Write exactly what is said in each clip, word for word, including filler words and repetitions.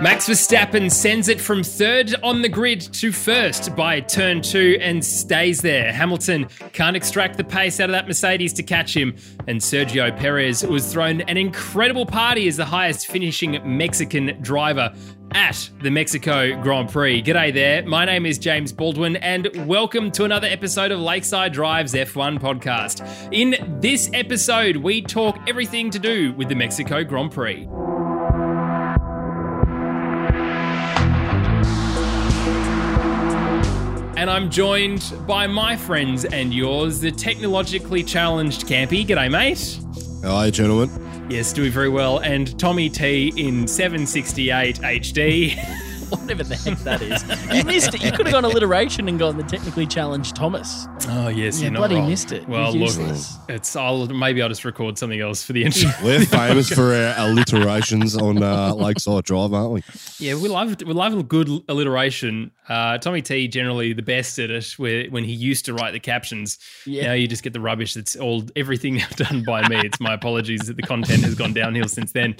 Max Verstappen sends it from third on the grid to first by turn two and stays there. Hamilton can't extract the pace out of that Mercedes to catch him. And Sergio Perez was thrown an incredible party as the highest finishing Mexican driver at the Mexico Grand Prix. G'day there, my name is James Baldwin and welcome to another episode of Lakeside Drive's F one podcast. In this episode, we talk everything to do with the Mexico Grand Prix. And I'm joined by my friends and yours, the technologically challenged Campy. G'day, mate. Hi, gentlemen. Yes, doing very well. And Tommy T in seven sixty-eight H D. Whatever the heck that is. You missed it. You could have gone alliteration and gone the technically challenged Thomas. Oh, yes, yeah, you're not wrong. You bloody missed it. Well, look, it's, I'll, maybe I'll just record something else for the intro. We're famous for our alliterations on uh, Lakeside Drive, aren't we? Yeah, we love we love good alliteration. Uh, Tommy T, generally the best at it where, when he used to write the captions. Yeah. Now you just get the rubbish that's all everything done by me. It's my apologies that the content has gone downhill since then.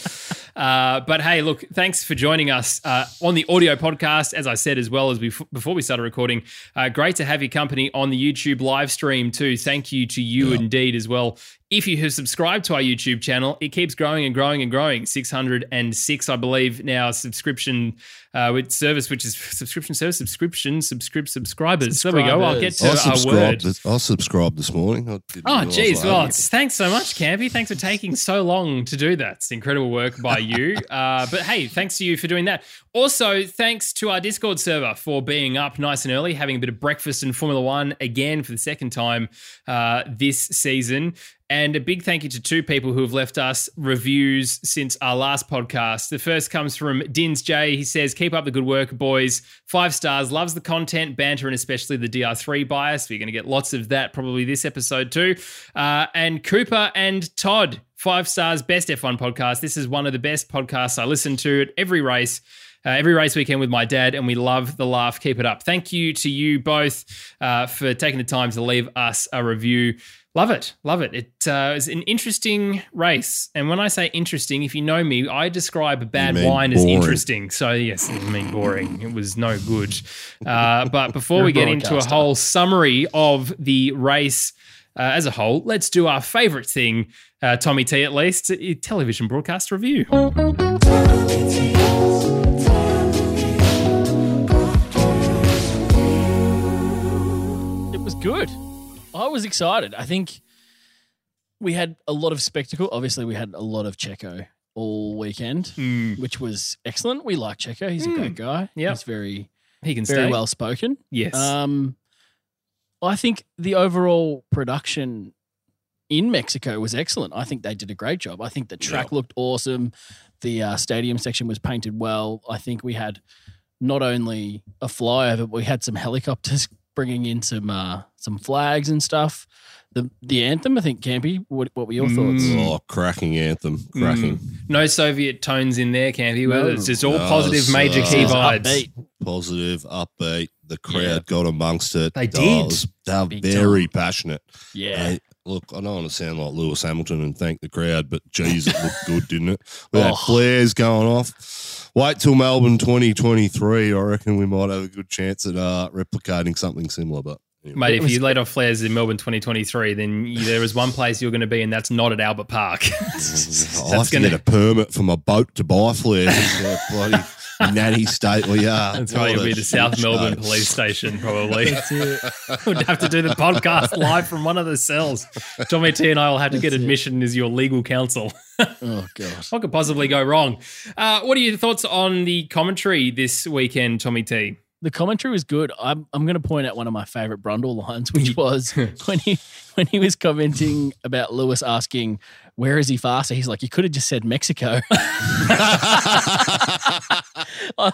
Uh, but, hey, look, thanks for joining us uh, on the audio. Audio podcast, as I said, as well as before we started recording. Uh, great to have your company on the YouTube live stream too. Thank you to you yep. indeed as well. If you have subscribed to our YouTube channel, it keeps growing and growing and growing. six hundred six, I believe, now subscription uh, with service, which is subscription service, subscription, subscribe, subscribers. There we go. I'll get to our word. This, I'll subscribe this morning. I oh, geez. Well, it's, thanks so much, Campy. Thanks for taking so long to do that. It's incredible work by you. uh, but, hey, thanks to you for doing that. Also, thanks to our Discord server for being up nice and early, having a bit of breakfast in Formula One again for the second time uh, this season. And a big thank you to two people who have left us reviews since our last podcast. The first comes from Dins J. He says, keep up the good work, boys. Five stars, loves the content, banter, and especially the D R three bias. We're going to get lots of that probably this episode too. Uh, and Cooper and Todd, five stars, best F one podcast. This is one of the best podcasts I listen to at every race. Uh, every race weekend with my dad, and we love the laugh. Keep it up. Thank you to you both uh, for taking the time to leave us a review. Love it. Love it. It uh, was an interesting race. And when I say interesting, if you know me, I describe bad wine boring. As interesting. So, yes, I mean boring. It was no good. Uh, but before we get into a whole summary of the race uh, as a whole, let's do our favourite thing, uh, Tommy T at least, a television broadcast review. Good. I was excited. I think we had a lot of spectacle. Obviously, we had a lot of Checo all weekend, mm. which was excellent. We like Checo. He's mm. a great guy. Yep. He's very, he can very well spoken. Yes. Um, I think the overall production in Mexico was excellent. I think they did a great job. I think the track yep. looked awesome. The uh, stadium section was painted well. I think we had not only a flyover, but we had some helicopters bringing in some uh, some flags and stuff. The the anthem, I think, Campy, what, what were your thoughts? Mm. Oh, cracking anthem, cracking. Mm. No Soviet tones in there, Campy. Well, it's just all no, positive so, major key vibes. Upbeat. Positive, upbeat. The crowd yeah. got amongst it. They did. Was, they were Big very time. Passionate. Yeah. They, look, I don't want to sound like Lewis Hamilton and thank the crowd, but, geez, it looked good, didn't it? We had oh. flares going off. Wait till Melbourne twenty twenty-three. I reckon we might have a good chance at uh, replicating something similar. But anyway. Mate, if was- you laid off flares in Melbourne twenty twenty-three, then you, there is one place you're going to be, and that's not at Albert Park. I have gonna- to get a permit for my boat to buy flares. It's bloody natty state we are. That's right, you'll be the South Melbourne state. Police Station probably. That's it. We'd have to do the podcast live from one of the cells. Tommy T and I will have to That's get admission it. As your legal counsel. Oh, God. What could possibly go wrong? Uh, what are your thoughts on the commentary this weekend, Tommy T? The commentary was good. I'm, I'm going to point out one of my favourite Brundle lines, which was when he when he was commenting about Lewis asking, where is he faster? He's like, you could have just said Mexico. I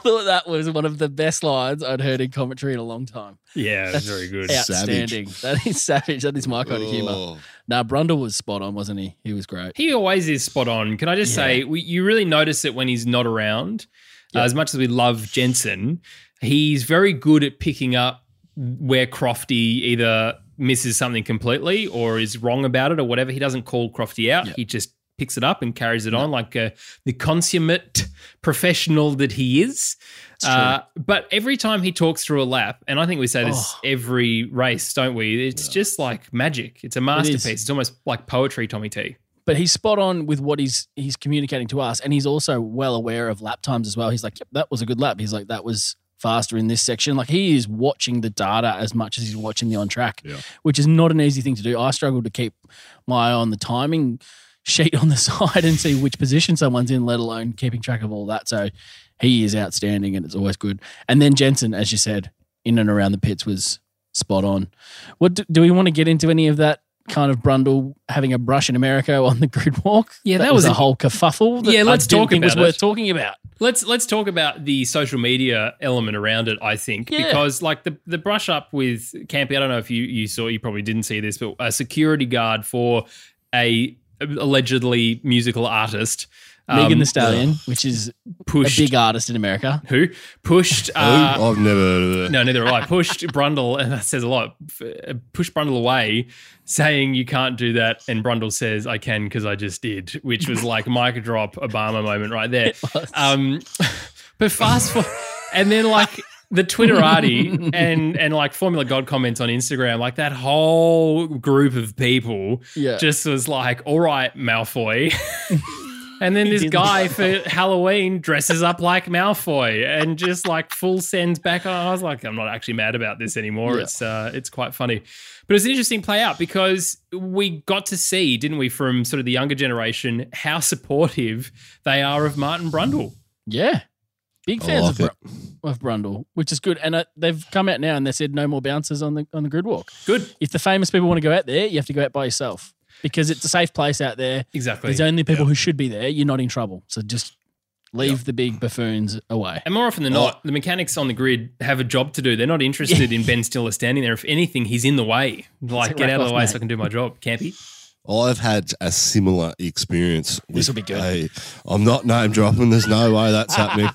thought that was one of the best lines I'd heard in commentary in a long time. Yeah, that's very good. Outstanding. Savage. That is savage. That is my kind of humour. Nah, Brundle was spot on, wasn't he? He was great. He always is spot on. Can I just yeah. say, we, you really notice it when he's not around. Yep. Uh, as much as we love Jensen, he's very good at picking up where Crofty either misses something completely or is wrong about it or whatever. He doesn't call Crofty out. Yep. He just picks it up and carries it no. on like a, the consummate professional that he is. Uh, but every time he talks through a lap, and I think we say this oh. every race, don't we? It's yeah. just like magic. It's a masterpiece. It it's almost like poetry, Tommy T. But he's spot on with what he's he's communicating to us, and he's also well aware of lap times as well. He's like, yep, that was a good lap. He's like, that was faster in this section. Like, he is watching the data as much as he's watching the on track, yeah. which is not an easy thing to do. I struggle to keep my eye on the timing sheet on the side and see which position someone's in, let alone keeping track of all that. So he is outstanding, and it's always good. And then Jensen, as you said, in and around the pits was spot on. What do, do we want to get into any of that? Kind of Brundle having a brush in America on the grid walk. Yeah, that, that was, was a, a whole kerfuffle. That yeah, let's I talk about was it. Worth talking about. Let's let's talk about the social media element around it, I think, yeah. because like the, the brush up with Campy, I don't know if you, you saw, you probably didn't see this, but a security guard for a allegedly musical artist, Megan um, Thee Stallion, uh, which is pushed, a big artist in America. Who? Pushed. Uh, oh, I've never heard of that. No, neither have I. Pushed Brundle, and that says a lot, pushed Brundle away saying you can't do that, and Brundle says I can because I just did, which was like mic drop Obama moment right there. Um, but fast forward, and then like the Twitterati and, and like Formula God comments on Instagram, like that whole group of people yeah. just was like, all right, Malfoy. And then this guy for Halloween dresses up like Malfoy and just like full sends back. I was like, I'm not actually mad about this anymore. Yeah. It's uh, it's quite funny. But it's an interesting play out because we got to see, didn't we, from sort of the younger generation, how supportive they are of Martin Brundle. Yeah. Big fans of, Br- of Brundle, which is good. And uh, they've come out now and they said no more bouncers on the on the grid walk. Good. If the famous people want to go out there, you have to go out by yourself. Because it's a safe place out there. Exactly. There's only people yep. who should be there. You're not in trouble. So just leave yep. the big buffoons away. And more often than not, the mechanics on the grid have a job to do. They're not interested yeah. in Ben Stiller standing there. If anything, he's in the way. Like, like get out of the way mate. so I can do my job. Campy. I've had a similar experience. This will be good. A, I'm not name dropping. There's no way that's happening.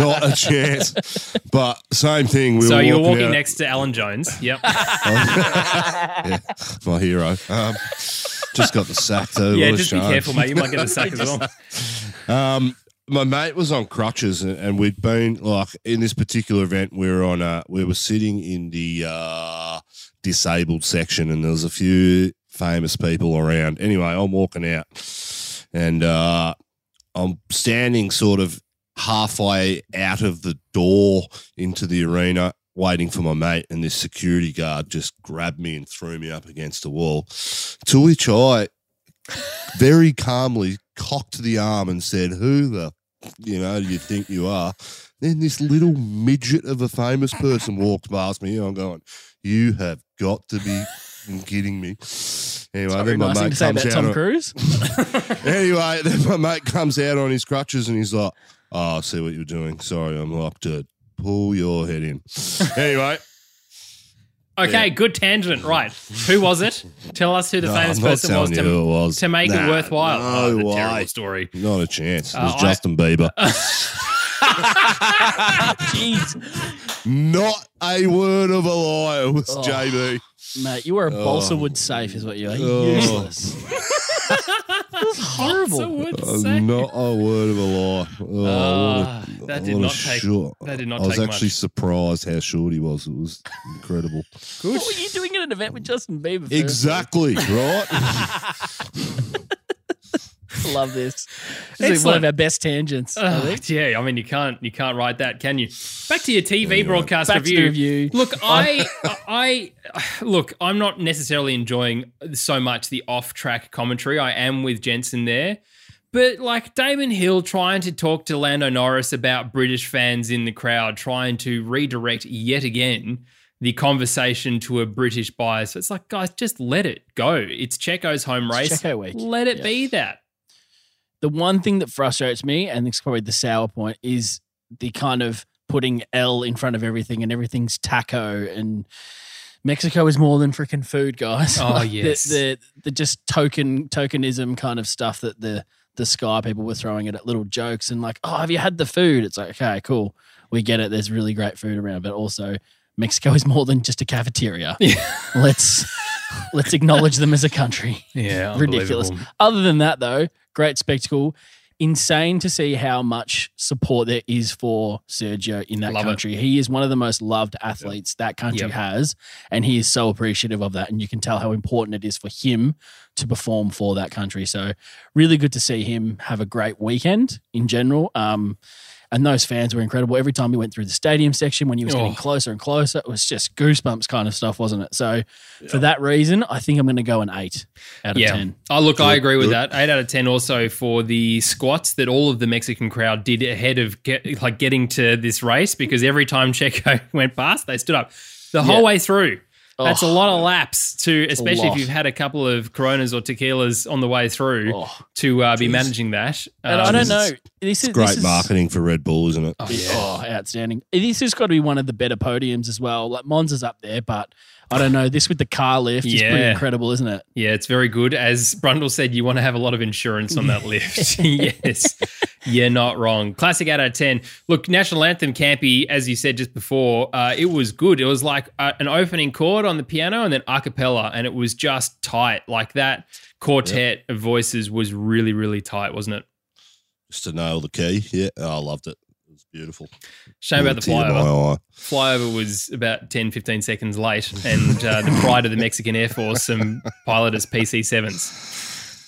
Not a chance. But same thing. We so were you were walking out. next to Alan Jones. Yep. yeah, my hero. Um, just got the sack too. Yeah, just be charged. careful, mate. You might get the sack as well. Um, my mate was on crutches, and, and we'd been like in this particular event. We were on. A, we were sitting in the uh, disabled section, and there was a few famous people around. Anyway, I'm walking out and uh, I'm standing sort of halfway out of the door into the arena waiting for my mate, and this security guard just grabbed me and threw me up against the wall, to which I very calmly cocked the arm and said, who the, you know, do you think you are? Then this little midget of a famous person walked past me and I'm going, you have got to be and kidding me. Anyway, then my nice mate comes out. Tom on, Cruise. Anyway, then my mate comes out on his crutches and he's like, "Oh, I see what you're doing. Sorry." I'm like, "Dude, pull your head in." Anyway. Okay, yeah. Good tangent. Right, who was it? Tell us who the no, famous person was to, was to make nah, it worthwhile. No oh, the terrible story. Not a chance. It was uh, Justin I- Bieber. Jeez, not a word of a lie. It was oh. J B. Mate, you were a oh. balsa wood safe is what you are. Oh. Useless. That was horrible. Balsa wood uh, safe. Not a word of a lie. Oh, uh, a, that, did not take, that did not I take much. I was actually much. surprised how short he was. It was incredible. Good. What were you doing at an event with Justin Bieber? First? Exactly, right? I love this. This is one of our best tangents. Uh, I yeah, I mean, you can't you can't write that, can you? Back to your T V anyway, broadcast back review. To the review. Look, I, I, I look, I'm not necessarily enjoying so much the off-track commentary. I am with Jensen there. But like Damon Hill trying to talk to Lando Norris about British fans in the crowd, trying to redirect yet again the conversation to a British bias. It's like, guys, just let it go. It's Checo's home race. It's Checo week. Let it yeah. be that. The one thing that frustrates me, and it's probably the sour point, is the kind of putting L in front of everything, and everything's taco, and Mexico is more than freaking food, guys. Oh, like yes. The, the, the just token tokenism kind of stuff that the, the Sky people were throwing at it, little jokes and like, oh, have you had the food? It's like, okay, cool. We get it. There's really great food around, but also Mexico is more than just a cafeteria. Yeah. Let's, let's acknowledge them as a country. Yeah, ridiculous. Other than that, though, Great spectacle. Insane to see how much support there is for Sergio in that Love country. It. He is one of the most loved athletes yep. that country yep. has, and he is so appreciative of that. And you can tell how important it is for him to perform for that country. So really good to see him have a great weekend in general. Um, and those fans were incredible. Every time he went through the stadium section, when he was oh. getting closer and closer, it was just goosebumps kind of stuff, wasn't it? So yeah. for that reason, I think I'm going to go an eight out of yeah. ten. Oh, look, I agree with that. Eight out of ten also for the squats that all of the Mexican crowd did ahead of get, like getting to this race, because every time Checo went past, they stood up the whole yeah. way through. That's oh, a lot of laps to, especially if you've had a couple of Coronas or tequilas on the way through oh, to uh, be geez. managing that. Um, and I don't know. This it's is great this is, marketing for Red Bull, isn't it? Oh, yeah. oh outstanding. This has got to be one of the better podiums as well. Like Monza's up there, but I don't know. This with the car lift yeah. is pretty incredible, isn't it? Yeah, it's very good. As Brundle said, you want to have a lot of insurance on that lift. Yes. You're not wrong. Classic out of ten. Look, National Anthem, Campy, as you said just before, uh, it was good. It was like a, an opening chord on the piano and then a cappella, and it was just tight. Like that quartet yep. of voices was really, really tight, wasn't it? Just to nail the key. Yeah, oh, I loved it. It was beautiful. Shame about the flyover. Flyover was about ten, fifteen seconds late, and uh, the pride of the Mexican Air Force, some pilot as P C sevens.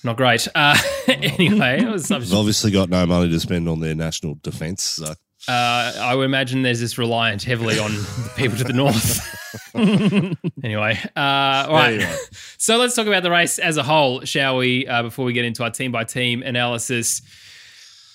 Not great. Uh, anyway, it was they've obviously got no money to spend on their national defence. So. Uh, I would imagine there's this reliant heavily on the people to the north. anyway, uh, all right. Anyway. So let's talk about the race as a whole, shall we, uh, before we get into our team-by-team analysis.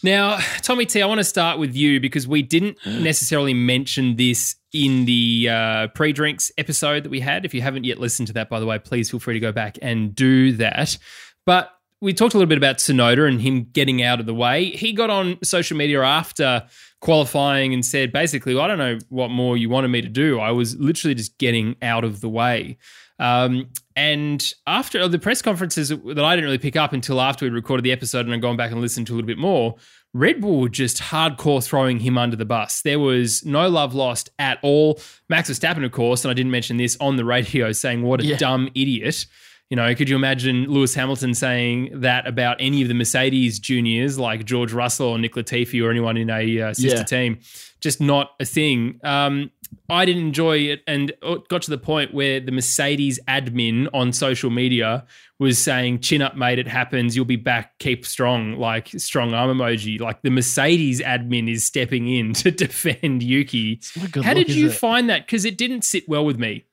Now, Tommy T, I want to start with you because we didn't necessarily mention this in the uh, pre-drinks episode that we had. If you haven't yet listened to that, by the way, please feel free to go back and do that. But we talked a little bit about Tsunoda and him getting out of the way. He got on social media after qualifying and said, basically, well, I don't know what more you wanted me to do. I was literally just getting out of the way. Um, and after the press conferences that I didn't really pick up until after we recorded the episode and I'd gone back and listened to a little bit more, Red Bull were just hardcore throwing him under the bus. There was no love lost at all. Max Verstappen, of course, and I didn't mention this on the radio, saying what a yeah. dumb idiot. You know, could you imagine Lewis Hamilton saying that about any of the Mercedes juniors like George Russell or Nick Latifi or anyone in a uh, sister yeah. team? Just not a thing. Um, I didn't enjoy it, and it got to the point where the Mercedes admin on social media was saying, chin up, mate, it happens, you'll be back, keep strong, like strong arm emoji. Like the Mercedes admin is stepping in to defend Yuki. How did you find that? Because it didn't sit well with me.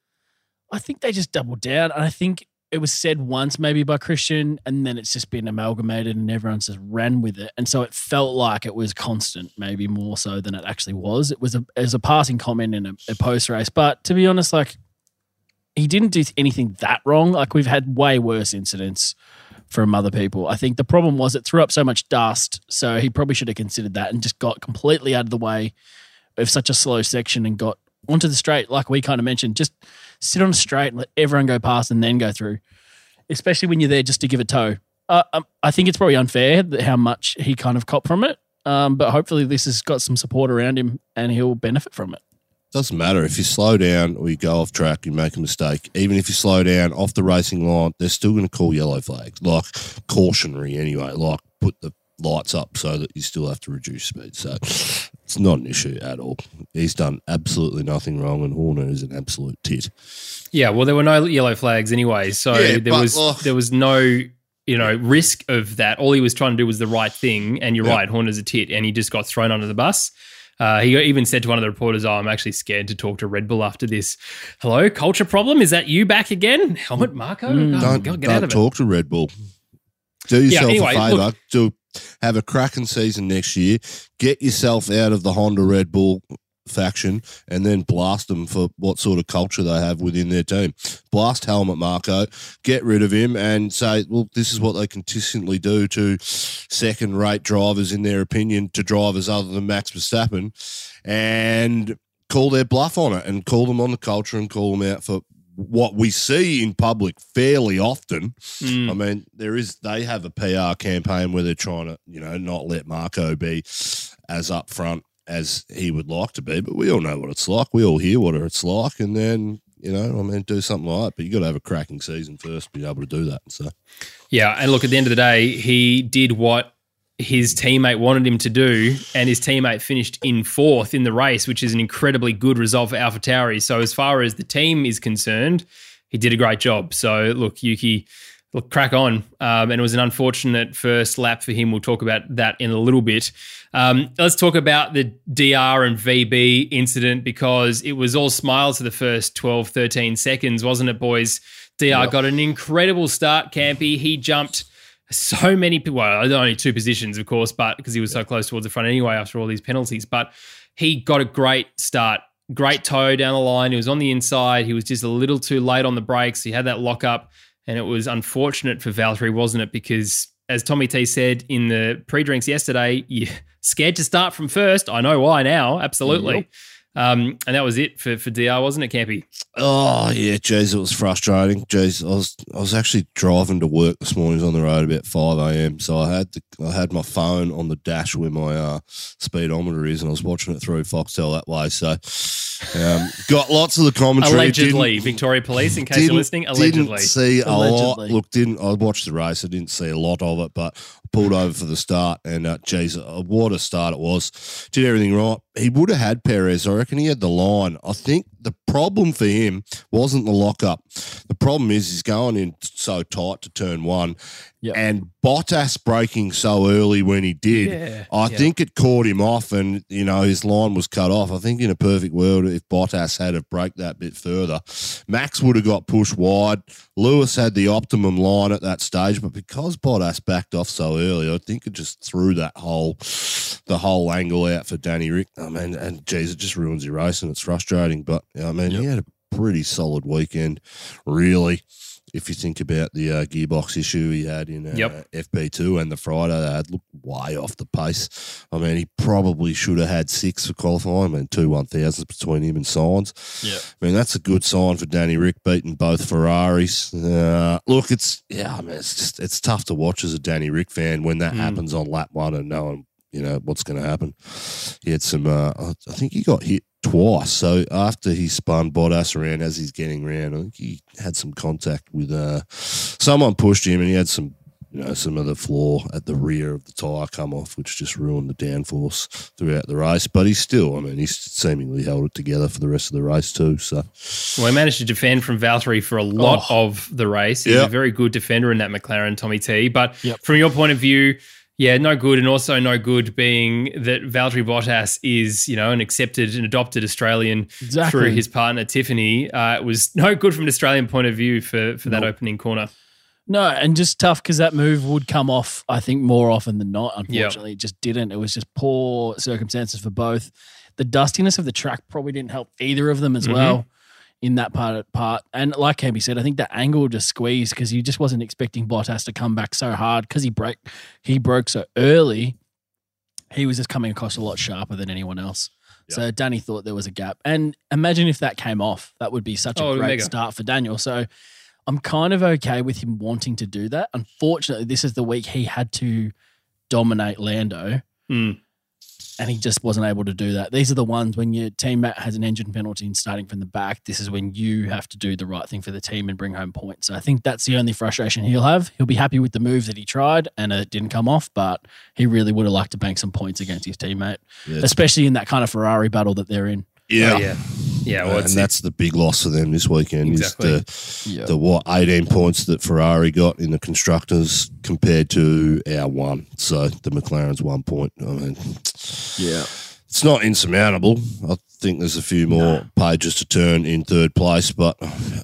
I think they just doubled down, and I think it was said once maybe by Christian, and then it's just been amalgamated and everyone's just ran with it. And so it felt like it was constant, maybe more so than it actually was. It was a, it was a passing comment in a, a post-race. But to be honest, like he didn't do anything that wrong. Like we've had way worse incidents from other people. I think the problem was it threw up so much dust. So he probably should have considered that and just got completely out of the way of such a slow section and got onto the straight, like we kind of mentioned, just sit on a straight and let everyone go past and then go through, especially when you're there just to give a toe. Uh, um, I think it's probably unfair that how much he kind of copped from it, um, but hopefully this has got some support around him and he'll benefit from it. Doesn't matter. If you slow down or you go off track, you make a mistake. Even if you slow down off the racing line, they're still going to call yellow flags, like cautionary anyway, like put the lights up so that you still have to reduce speed. So it's not an issue at all. He's done absolutely nothing wrong, and Horner is an absolute tit. Yeah, well, there were no yellow flags anyway, so yeah, there was uh, there was no, you know, risk of that. All he was trying to do was the right thing, and you're yeah. right, Horner's a tit, and he just got thrown under the bus. Uh, he even said to one of the reporters, oh, I'm actually scared to talk to Red Bull after this. Hello, culture problem? Is that you back again? Helmut Marko? Mm, oh, don't God, get don't out of talk it. to Red Bull. Do yourself yeah, anyway, a favour. Look, do Have a cracking season next year. Get yourself out of the Honda Red Bull faction and then blast them for what sort of culture they have within their team. Blast Helmut Marko, get rid of him and say, well, this is what they consistently do to second-rate drivers, in their opinion, to drivers other than Max Verstappen, and call their bluff on it and call them on the culture and call them out for what we see in public fairly often. Mm. I mean, there is they have a P R campaign where they're trying to, you know, not let Marko be as upfront as he would like to be, but we all know what it's like. We all hear what it's like, and then you know, I mean, do something like that. But you've got to have a cracking season first to be able to do that. So, yeah, and look, at the end of the day, he did what his teammate wanted him to do, and his teammate finished in fourth in the race, which is an incredibly good result for AlphaTauri. So as far as the team is concerned, he did a great job. So, look, Yuki, look, crack on. Um, and it was an unfortunate first lap for him. We'll talk about that in a little bit. Um, let's talk about the D R and V B incident, because it was all smiles for the first twelve, thirteen seconds, wasn't it, boys? D R yeah. got an incredible start, Campy. He jumped so many people, well, only two positions, of course, but because he was so close towards the front anyway after all these penalties. But he got a great start, great toe down the line. He was on the inside. He was just a little too late on the brakes. He had that lock-up, and it was unfortunate for Valtteri, wasn't it? Because as Tommy T said in the pre-drinks yesterday, you're scared to start from first. I know why now, absolutely. Yep. Um, and that was it for, for D R, wasn't it, Campy? Oh, yeah, geez, it was frustrating. Geez, I was I was actually driving to work this morning. I was on the road about five a.m. So I had the, I had my phone on the dash where my uh, speedometer is, and I was watching it through Foxtel that way. So um, got lots of the commentary. Allegedly, Victoria Police, in case you're listening, allegedly. Didn't see a allegedly. lot. Look, didn't, I watched the race. I didn't see a lot of it, but I pulled over for the start, and uh, geez, uh, what a start it was. Did everything right. He would have had Perez, I reckon. He had the line. I think the problem for him wasn't the lockup. The problem is he's going in so tight to turn one, yep. and Bottas braking so early when he did. Yeah. I yep. think it caught him off, and you know his line was cut off. I think in a perfect world, if Bottas had have braked that bit further, Max would have got pushed wide. Lewis had the optimum line at that stage, but because Bottas backed off so early, I think it just threw that whole the whole angle out for Danny Rick. I mean, and geez, it just ruins your race, and it's frustrating. But I mean, yep. he had a pretty solid weekend, really. If you think about the uh, gearbox issue he had in uh, yep. F B two and the Friday, they had looked way off the pace. I mean, he probably should have had six for qualifying, I mean, two one-thousands between him and Sainz. Yeah, I mean, that's a good sign for Danny Rick beating both Ferraris. Uh, look, it's yeah, I mean, it's just it's tough to watch as a Danny Rick fan when that mm. happens on lap one and knowing you know what's going to happen. He had some, uh, I think he got hit twice. So after he spun Bottas around, as he's getting round, I think he had some contact with uh, someone pushed him, and he had some, you know, some of the floor at the rear of the tyre come off, which just ruined the downforce throughout the race. But he still, I mean, he seemingly held it together for the rest of the race too. So, well, he managed to defend from Valtteri for a lot oh, of the race. He's yep. a very good defender in that McLaren, Tommy T. But yep. from your point of view, yeah, no good, and also no good being that Valtteri Bottas is, you know, an accepted and adopted Australian exactly. through his partner, Tiffany. Uh, it was no good from an Australian point of view for, for that nope. opening corner. No, and just tough because that move would come off, I think, more often than not, unfortunately. Yep. It just didn't. It was just poor circumstances for both. The dustiness of the track probably didn't help either of them as mm-hmm. well in that part. Of part. And like Campy said, I think the angle just squeezed because you just wasn't expecting Bottas to come back so hard because he break, he broke so early. He was just coming across a lot sharper than anyone else. Yep. So Danny thought there was a gap. And imagine if that came off. That would be such a oh, great mega. start for Daniel. So I'm kind of okay with him wanting to do that. Unfortunately, this is the week he had to dominate Lando. Mm. And he just wasn't able to do that. These are the ones when your teammate has an engine penalty and starting from the back, this is when you have to do the right thing for the team and bring home points. So I think that's the only frustration he'll have. He'll be happy with the move that he tried and it didn't come off, but he really would have liked to bank some points against his teammate, yeah. especially in that kind of Ferrari battle that they're in. Yeah. Oh, yeah. Yeah, well, and that's it. The big loss for them this weekend exactly. is the yep. the what eighteen points that Ferrari got in the constructors compared to our one. So the McLaren's one point. I mean, yeah, it's not insurmountable. I think there's a few more no. pages to turn in third place, but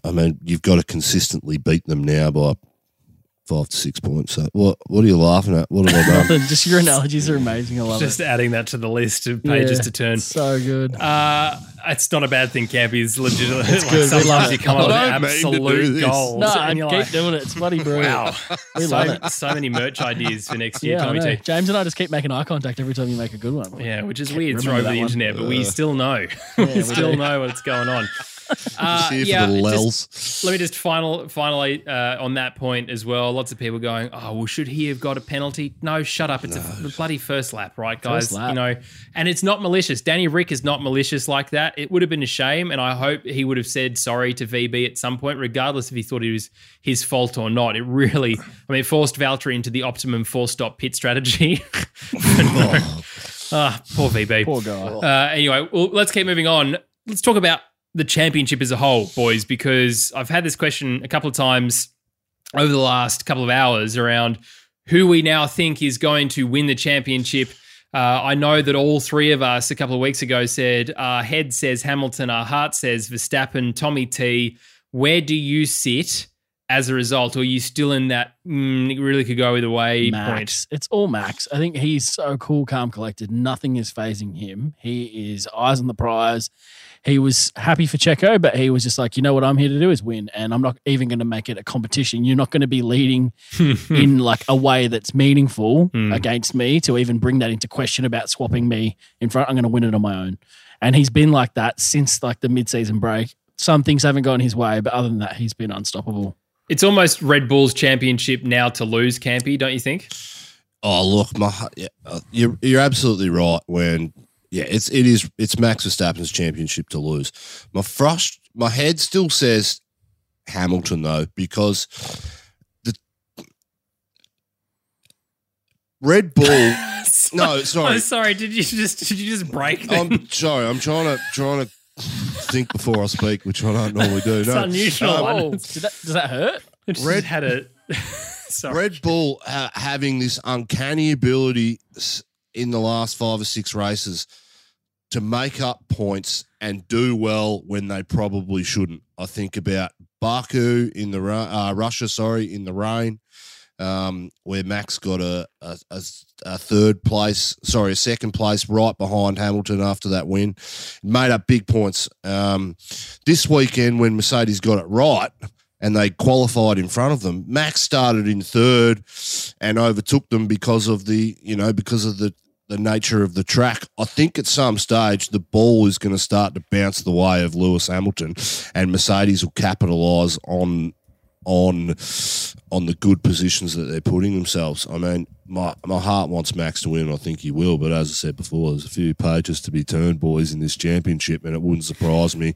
I mean, you've got to consistently beat them now by five to six points. So what what are you laughing at? What have I done? Just your analogies are amazing. I love Just it. Just adding that to the list of pages yeah, to turn. So good. Uh, it's not a bad thing, Campy. It's legitimate. It's like good. Sometimes you come up with absolute goals. No, and keep like, doing it. It's bloody brilliant. Wow. We so, love it. So many merch ideas for next year, yeah, Tommy T. James and I just keep making eye contact every time you make a good one. Like, yeah, which is weird. Through over the one. internet, but uh, we still know. Yeah, we, we still know what's going on. Uh, yeah, just, let me just final, finally uh, on that point as well. Lots of people going, oh, well, should he have got a penalty? No, shut up. It's no. a bloody first lap, right, guys? First lap. You know, and it's not malicious. Danny Rick is not malicious like that. It would have been a shame, and I hope he would have said sorry to V B at some point, regardless if he thought it was his fault or not. It really, I mean, forced Valtteri into the optimum four-stop pit strategy. oh. Ah, poor V B. Poor guy. Uh, anyway, well, let's keep moving on. Let's talk about the championship as a whole, boys, because I've had this question a couple of times over the last couple of hours around who we now think is going to win the championship. Uh, I know that all three of us a couple of weeks ago said our head says Hamilton, our heart says Verstappen, Tommy T. Where do you sit as a result? Or are you still in that, mm, it really could go either way? Max. Point? It's all Max. I think he's so cool, calm, collected. Nothing is phasing him. He is eyes on the prize. He was happy for Checo, but he was just like, you know what I'm here to do is win, and I'm not even going to make it a competition. You're not going to be leading in like a way that's meaningful mm. against me to even bring that into question about swapping me in front. I'm going to win it on my own. And he's been like that since like the mid-season break. Some things haven't gone his way, but other than that, he's been unstoppable. It's almost Red Bull's championship now to lose, Campy, don't you think? Oh, look, my, yeah, you're, you're absolutely right when – Yeah, it's it is it's Max Verstappen's championship to lose. My frust, my head still says Hamilton though, because the Red Bull. no, sorry, I'm sorry. Did you just did you just break? Them? I'm sorry. I'm trying to trying to think before I speak, which I don't normally do. It's no. unusual. Um, Did that, does that hurt? It just Red had a sorry. Red Bull uh, having this uncanny ability in the last five or six races to make up points and do well when they probably shouldn't. I think about Baku in the uh, Russia, sorry, in the rain, um, where Max got a, a, a, a third place, sorry, a second place right behind Hamilton after that win. Made up big points. Um, this weekend when Mercedes got it right and they qualified in front of them, Max started in third and overtook them because of the, you know, because of the, the nature of the track. I think at some stage the ball is going to start to bounce the way of Lewis Hamilton, and Mercedes will capitalise on on on the good positions that they're putting themselves. I mean, my my heart wants Max to win. I think he will, but as I said before, there's a few pages to be turned, boys, in this championship, and it wouldn't surprise me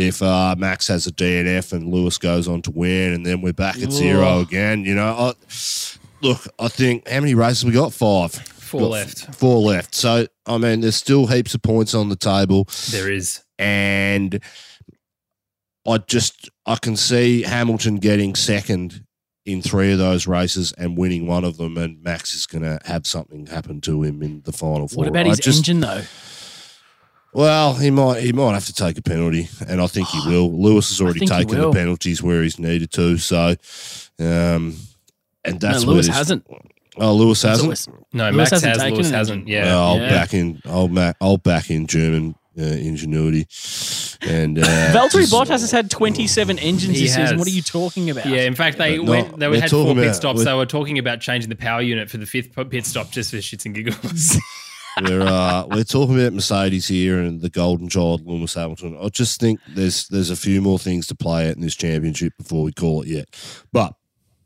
if uh, Max has a D N F and Lewis goes on to win, and then we're back at Ooh. zero again. You know, I, look, I think how many races we got? Five. Four got left. F- four left. So, I mean, there's still heaps of points on the table. There is. And I just I can see Hamilton getting second in three of those races and winning one of them, and Max is going to have something happen to him in the final four. What about his just, engine, though? Well, he might he might have to take a penalty, and I think he will. Lewis has already taken the penalties where he's needed to, so um, and that's no, Lewis hasn't. Oh, Lewis hasn't. Lewis, no, Lewis Max hasn't has. Lewis hasn't. Yeah, well, I'll yeah. back in. I'll back. I'll back in German. Uh, ingenuity and uh, Valtteri Bottas has had twenty-seven engines this has. season. What are you talking about? Yeah, in fact, they no, went. They had four pit stops. They were talking about changing the power unit for the fifth pit stop just for shits and giggles. we're uh, we're talking about Mercedes here and the golden child Lewis Hamilton. I just think there's there's a few more things to play at in this championship before we call it yet. But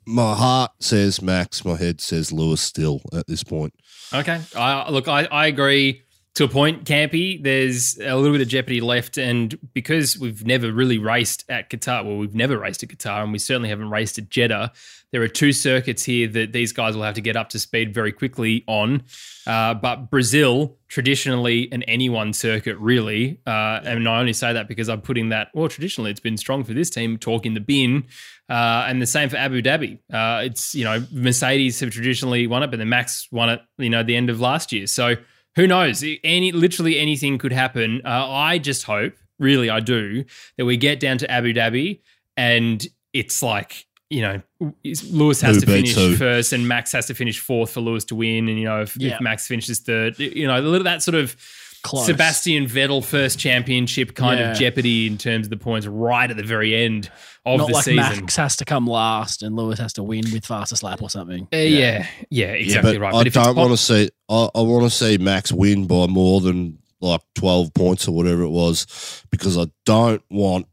my heart says Max. My head says Lewis still at this point. Okay, I, look, I, I agree. To a point, Campy, there's a little bit of jeopardy left, and because we've never really raced at Qatar, well, we've never raced at Qatar, and we certainly haven't raced at Jeddah, there are two circuits here that these guys will have to get up to speed very quickly on, uh, but Brazil, traditionally an anyone circuit, really, uh, and I only say that because I'm putting that, well, traditionally it's been strong for this team, talk in the bin, uh, and the same for Abu Dhabi. Uh, it's, you know, Mercedes have traditionally won it, but then Max won it, you know, at the end of last year, so who knows? Any, literally anything could happen. Uh, I just hope, really I do, that we get down to Abu Dhabi and it's like, you know, Lewis has to finish first and Max has to finish fourth for Lewis to win, and, you know, if, yeah. if Max finishes third, you know, a little that sort of Close. Sebastian Vettel first championship kind yeah. of jeopardy in terms of the points right at the very end of Not the like season. Max has to come last and Lewis has to win with fastest lap or something. Uh, yeah. yeah, yeah, exactly yeah, but right. But I if don't want to see. I, I want to see Max win by more than like twelve points or whatever it was, because I don't want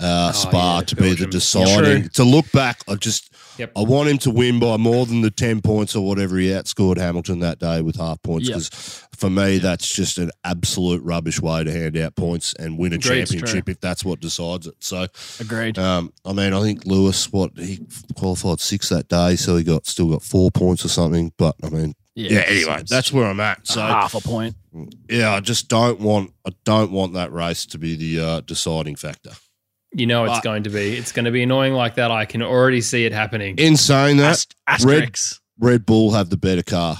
uh, oh, Spa yeah, to Belgium. be the deciding. True. To look back, I just yep. I want him to win by more than the ten points or whatever. He outscored Hamilton that day with half points because yep. for me, that's just an absolute rubbish way to hand out points and win a Agreed, championship if that's what decides it. So Agreed. Um, I mean, I think Lewis, what, he qualified six that day, so he got still got four points or something, but I mean, Yeah, yeah anyway, that's where I'm at. So half a point. Yeah, I just don't want I don't want that race to be the uh, deciding factor. You know it's but, going to be. It's going to be annoying like that. I can already see it happening. In saying that, Ast- Red, Red Bull have the better car.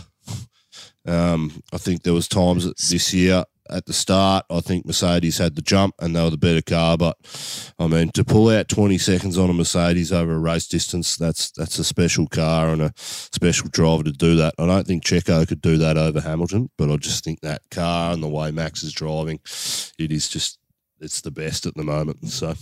Um, I think there was times this year at the start, I think Mercedes had the jump and they were the better car. But, I mean, to pull out twenty seconds on a Mercedes over a race distance, that's that's a special car and a special driver to do that. I don't think Checo could do that over Hamilton, but I just think that car and the way Max is driving, it is just it's the best at the moment. So,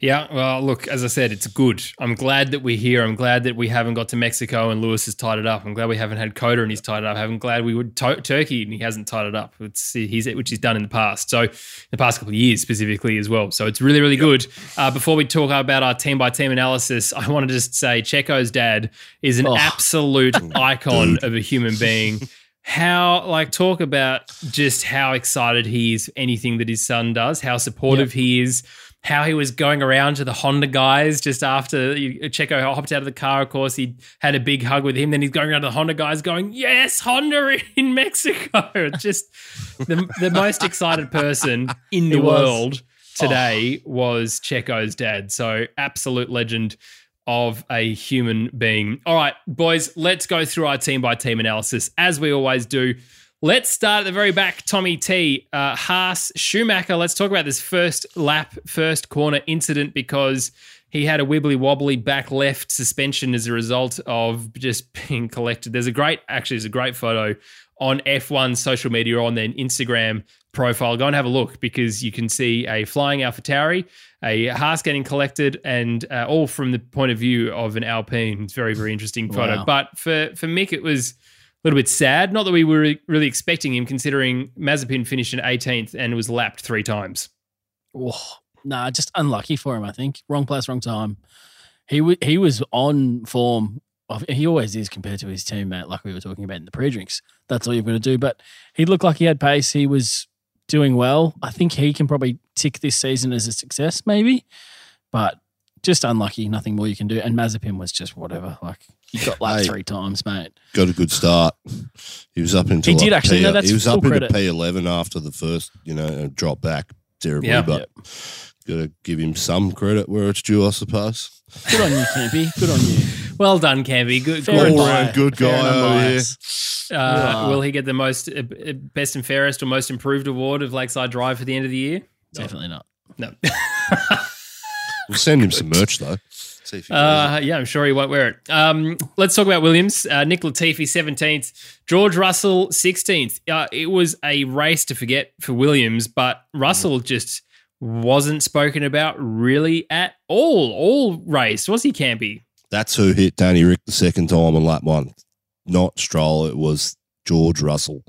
yeah, well, look, as I said, it's good. I'm glad that we're here. I'm glad that we haven't got to Mexico and Lewis has tied it up. I'm glad we haven't had Coda and he's tied it up. I'm glad we would to- Turkey and he hasn't tied it up, it's, he's, which he's done in the past. So the past couple of years specifically as well. So it's really, really good. Uh, before we talk about our team-by-team analysis, I want to just say Checo's dad is an oh. absolute icon of a human being. How, like, talk about just how excited he is for anything that his son does, how supportive yep. he is. How he was going around to the Honda guys just after Checo hopped out of the car. Of course, he had a big hug with him. Then he's going around to the Honda guys going, yes, Honda in Mexico. Just the, the most excited person in the world today oh. was Checo's dad. So absolute legend of a human being. All right, boys, let's go through our team-by-team analysis as we always do. Let's start at the very back, Tommy T. Uh, Haas, Schumacher. Let's talk about this first lap, first corner incident because he had a wibbly-wobbly back left suspension as a result of just being collected. There's a great, actually, there's a great photo on F one's social media or on their Instagram profile. Go and have a look because you can see a flying AlphaTauri, a Haas getting collected, and uh, all from the point of view of an Alpine. It's a very, very interesting photo. Wow. But for, for Mick, it was... a little bit sad. Not that we were really expecting him, considering Mazepin finished in eighteenth and was lapped three times. Oh, nah, just unlucky for him, I think. Wrong place, wrong time. He w- he was on form. Of, he always is compared to his teammate, like we were talking about in the pre-drinks. That's all you've got to do. But he looked like he had pace. He was doing well. I think he can probably tick this season as a success, maybe. But just unlucky. Nothing more you can do. And Mazepin was just whatever, like... He got like hey, three times, mate. Got a good start. He was up into he like did actually. P- no, that's he was up credit. into P eleven after the first, you know, drop back terribly, yeah. but yep. got to give him some credit where it's due, I suppose. Good on you, Campy. Good on you. Well done, Campy. Good, good all round good guy. Over here. Uh, will he get the most uh, best and fairest or most improved award of Lakeside Drive for the end of the year? Definitely no. not. No. We'll send him some merch though. See if he uh, yeah, I'm sure he won't wear it. Um, let's talk about Williams. Uh, Nick Latifi, seventeenth. George Russell, sixteenth. Uh, it was a race to forget for Williams, but Russell just wasn't spoken about really at all. All race, was he, Campy? That's who hit Danny Rick the second time on lap one. Not Stroll. It was George Russell.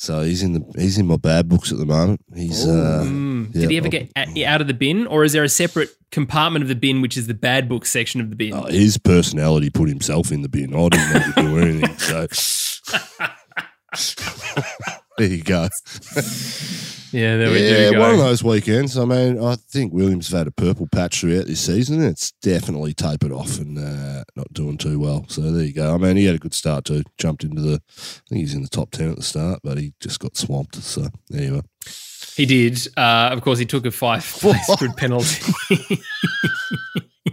So he's in the he's in my bad books at the moment. He's uh, mm. yeah, did he ever get out of the bin, or is there a separate compartment of the bin which is the bad books section of the bin? Oh, his personality put himself in the bin. I didn't have to do anything. So there you go. Yeah, there we yeah, do go. One of those weekends. I mean, I think Williams have had a purple patch throughout this season. It's definitely tapered off and uh, not doing too well. So there you go. I mean, he had a good start too. Jumped into the, I think he's in the top ten at the start, but he just got swamped. So there you go. He did. Uh, of course, he took a five-place grid penalty.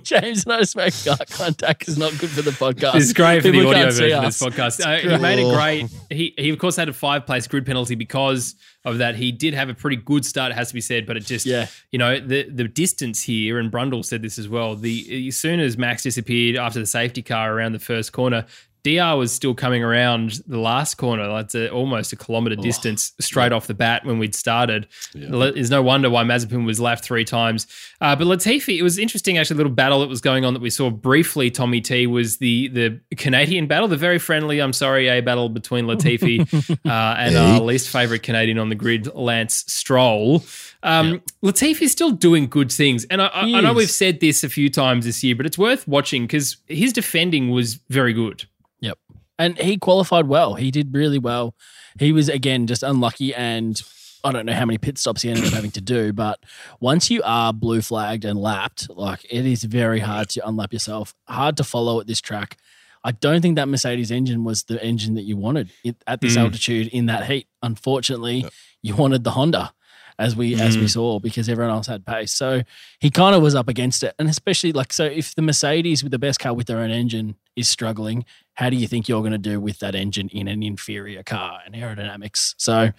James, no smoke contact is not good for the podcast. It's great for People the audio version of this podcast. Uh, he made a great – he, he, of course, had a five-place grid penalty because of that. He did have a pretty good start, it has to be said, but it just yeah. – you know, the, the distance here, and Brundle said this as well, the as soon as Max disappeared after the safety car around the first corner – D R was still coming around the last corner. That's a, almost a kilometre distance oh, straight yeah. off the bat when we'd started. Yeah. There's no wonder why Mazepin was lapped three times. Uh, but Latifi, it was interesting, actually, a little battle that was going on that we saw briefly, Tommy T, was the the Canadian battle, the very friendly, I'm sorry, A battle between Latifi uh, and hey. our least favourite Canadian on the grid, Lance Stroll. Um, yeah. Latifi's still doing good things. And I, I, I know we've said this a few times this year, but it's worth watching because his defending was very good. Yep. And he qualified well. He did really well. He was, again, just unlucky, and I don't know how many pit stops he ended up having to do, but once you are blue flagged and lapped, like, it is very hard to unlap yourself, hard to follow at this track. I don't think that Mercedes engine was the engine that you wanted at this mm. altitude in that heat. Unfortunately, yep. you wanted the Honda. as we mm. as we saw, because everyone else had pace. So he kind of was up against it. And especially, like, so if the Mercedes with the best car with their own engine is struggling, how do you think you're going to do with that engine in an inferior car and aerodynamics? So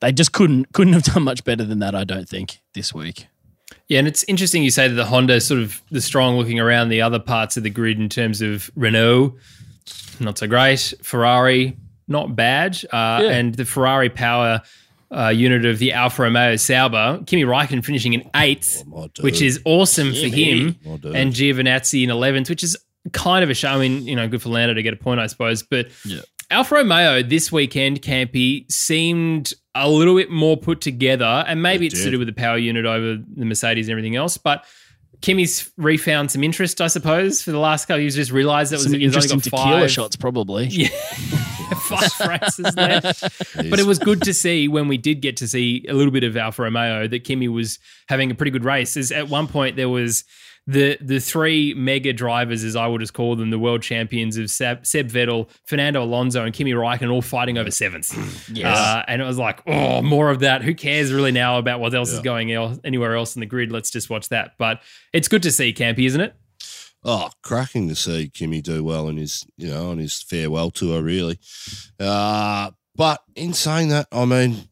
they just couldn't couldn't have done much better than that, I don't think, this week. Yeah, and it's interesting you say that the Honda sort of the strong looking around the other parts of the grid in terms of Renault, not so great. Ferrari, not bad. Uh, yeah. And the Ferrari power... Uh, unit of the Alfa Romeo Sauber. Kimi Räikkönen finishing in eighth, oh, which is awesome yeah, for him, and Giovinazzi in eleventh, which is kind of a shame. I mean, you know, good for Lando to get a point, I suppose. But yeah. Alfa Romeo this weekend, Campy, seemed a little bit more put together, and maybe it it's did. to do with the power unit over the Mercedes and everything else, but Kimi's refound some interest, I suppose, for the last couple. He's just realised that some was he's only got five tequila shots, probably. Yeah. Five races left. It but it was good to see when we did get to see a little bit of Alfa Romeo that Kimi was having a pretty good race. As at one point there was the the three mega drivers, as I will just call them, the world champions of Seb, Seb Vettel, Fernando Alonso and Kimi Räikkönen, all fighting over seventh. Yes. Uh, and it was like, oh, more of that. Who cares really now about what else yeah. is going el- anywhere else in the grid? Let's just watch that. But it's good to see, Campy, isn't it? Oh, cracking to see Kimi do well in his, you know, on his farewell tour, really. Uh, but in saying that, I mean,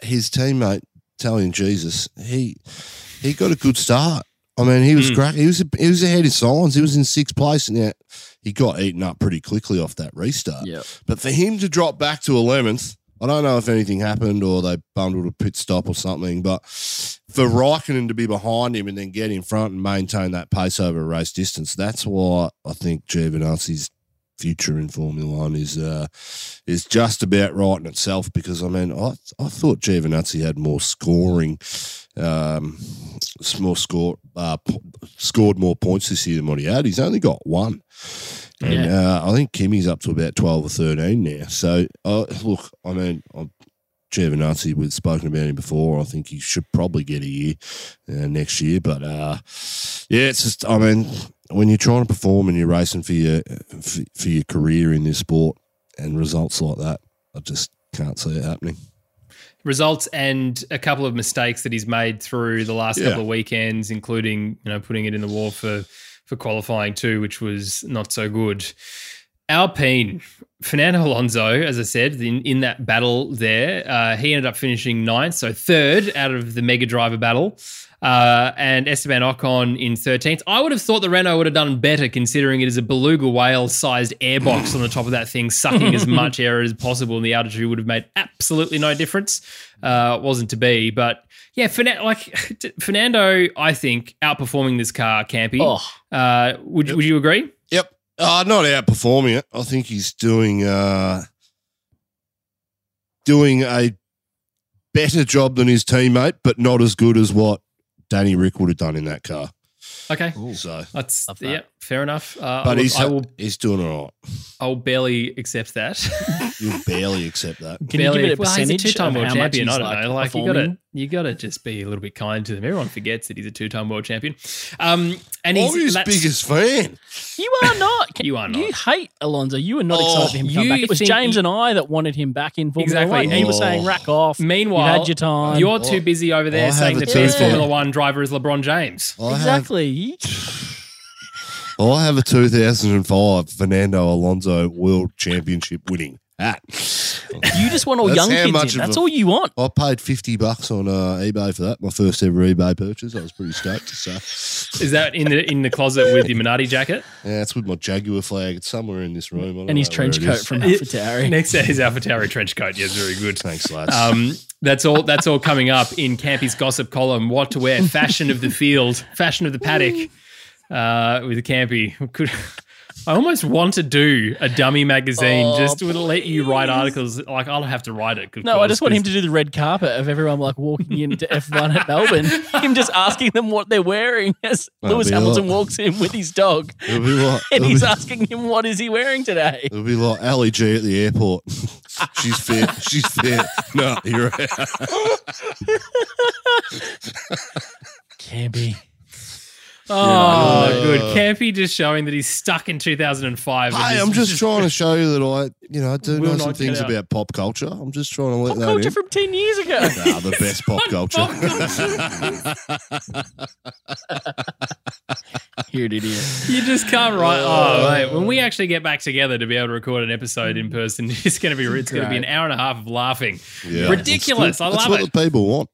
his teammate, Italian Jesus, he he got a good start. I mean, he was mm. great. He was he was ahead of Sainz. He was in sixth place, and yet he got eaten up pretty quickly off that restart. Yep. But for him to drop back to eleventh, I don't know if anything happened or they bundled a pit stop or something, but for Raikkonen to be behind him and then get in front and maintain that pace over a race distance, that's why I think Giovinazzi's future in Formula One is uh, is just about right in itself, because, I mean, I I thought Giovinazzi had more scoring, um, more score uh, po- scored more points this year than what he had. He's only got one. And yeah. uh, I think Kimi's up to about twelve or thirteen now. So, uh, look, I mean, I'm, Giovinazzi, we've spoken about him before. I think he should probably get a year uh, next year. But, uh, yeah, it's just, I mean, when you're trying to perform and you're racing for your for, for your career in this sport and results like that, I just can't see it happening. Results and a couple of mistakes that he's made through the last yeah. couple of weekends, including, you know, putting it in the wall for – for qualifying too, which was not so good. Alpine, Fernando Alonso, as I said, in, in that battle there, uh, he ended up finishing ninth, so third out of the mega driver battle, uh, and Esteban Ocon in thirteenth. I would have thought the Renault would have done better, considering it is a beluga whale-sized airbox on the top of that thing, sucking as much air as possible, and the altitude would have made absolutely no difference. Uh, it wasn't to be, but... Yeah, Fernando, like, Fernando, I think, outperforming this car, Campy. Oh. Uh, would, yep. would you agree? Yep. Uh, not outperforming it. I think he's doing uh, doing a better job than his teammate, but not as good as what Danny Rick would have done in that car. Okay. Ooh. So that's that. Yeah, fair enough. Uh, but I will, he's, I will, he's doing all right. I'll barely accept that. You'll barely accept that. Can barely, you give it a percentage? Well, he's a two-time world champion. I don't like know. Like, you gotta, you gotta just be a little bit kind to them. Everyone forgets that he's a two-time world champion. Um, and he's his biggest fan. You are not. you are not. You hate Alonso. You were not oh, excited for him to come back. It was James he, and I that wanted him back in Formula exactly. One. Exactly. He oh. was saying, "Rack off." Meanwhile, you had your time. You're too busy over there I saying the best Formula One driver is LeBron James. I exactly. I have a two thousand five Fernando Alonso World Championship winning hat. You just want all young kids in. That's all you want. I paid fifty bucks on uh, eBay for that. My first ever eBay purchase. I was pretty stoked. So. Is that in the in the closet with your Minardi jacket? Yeah, it's with my Jaguar flag. It's somewhere in this room. I don't and his know trench coat from AlphaTauri. Next, his AlphaTauri trench coat. Yeah, very good. Thanks, lads. Um, that's all. That's all coming up in Campy's gossip column. What to wear? Fashion of the field. Fashion of the paddock. Uh, with Campy. Could. I almost want to do a dummy magazine oh, just to let you write articles. Like, I'll have to write it. No, course, I just want him to do the red carpet of everyone like walking into F one at Melbourne, him just asking them what they're wearing as That'll Lewis Hamilton like, walks in with his dog. It'll be like, and he's be, asking him, what is he wearing today? It'll be like Ali G at the airport. She's fit. She's fit. No, you're right. Can't be. Oh, yeah. Good. Campy just showing that he's stuck in two thousand five. Hey, I'm just, just trying to show you that I, you know, I do know some things about pop culture. I'm just trying to let pop that culture in. From ten years ago. Nah, the best pop culture. Pop culture. You're an idiot. You just can't write. Oh, mate. When we actually get back together to be able to record an episode in person, it's going to be it's going to be an hour and a half of laughing. Yeah. Ridiculous. Still, I love it. That's what the people want.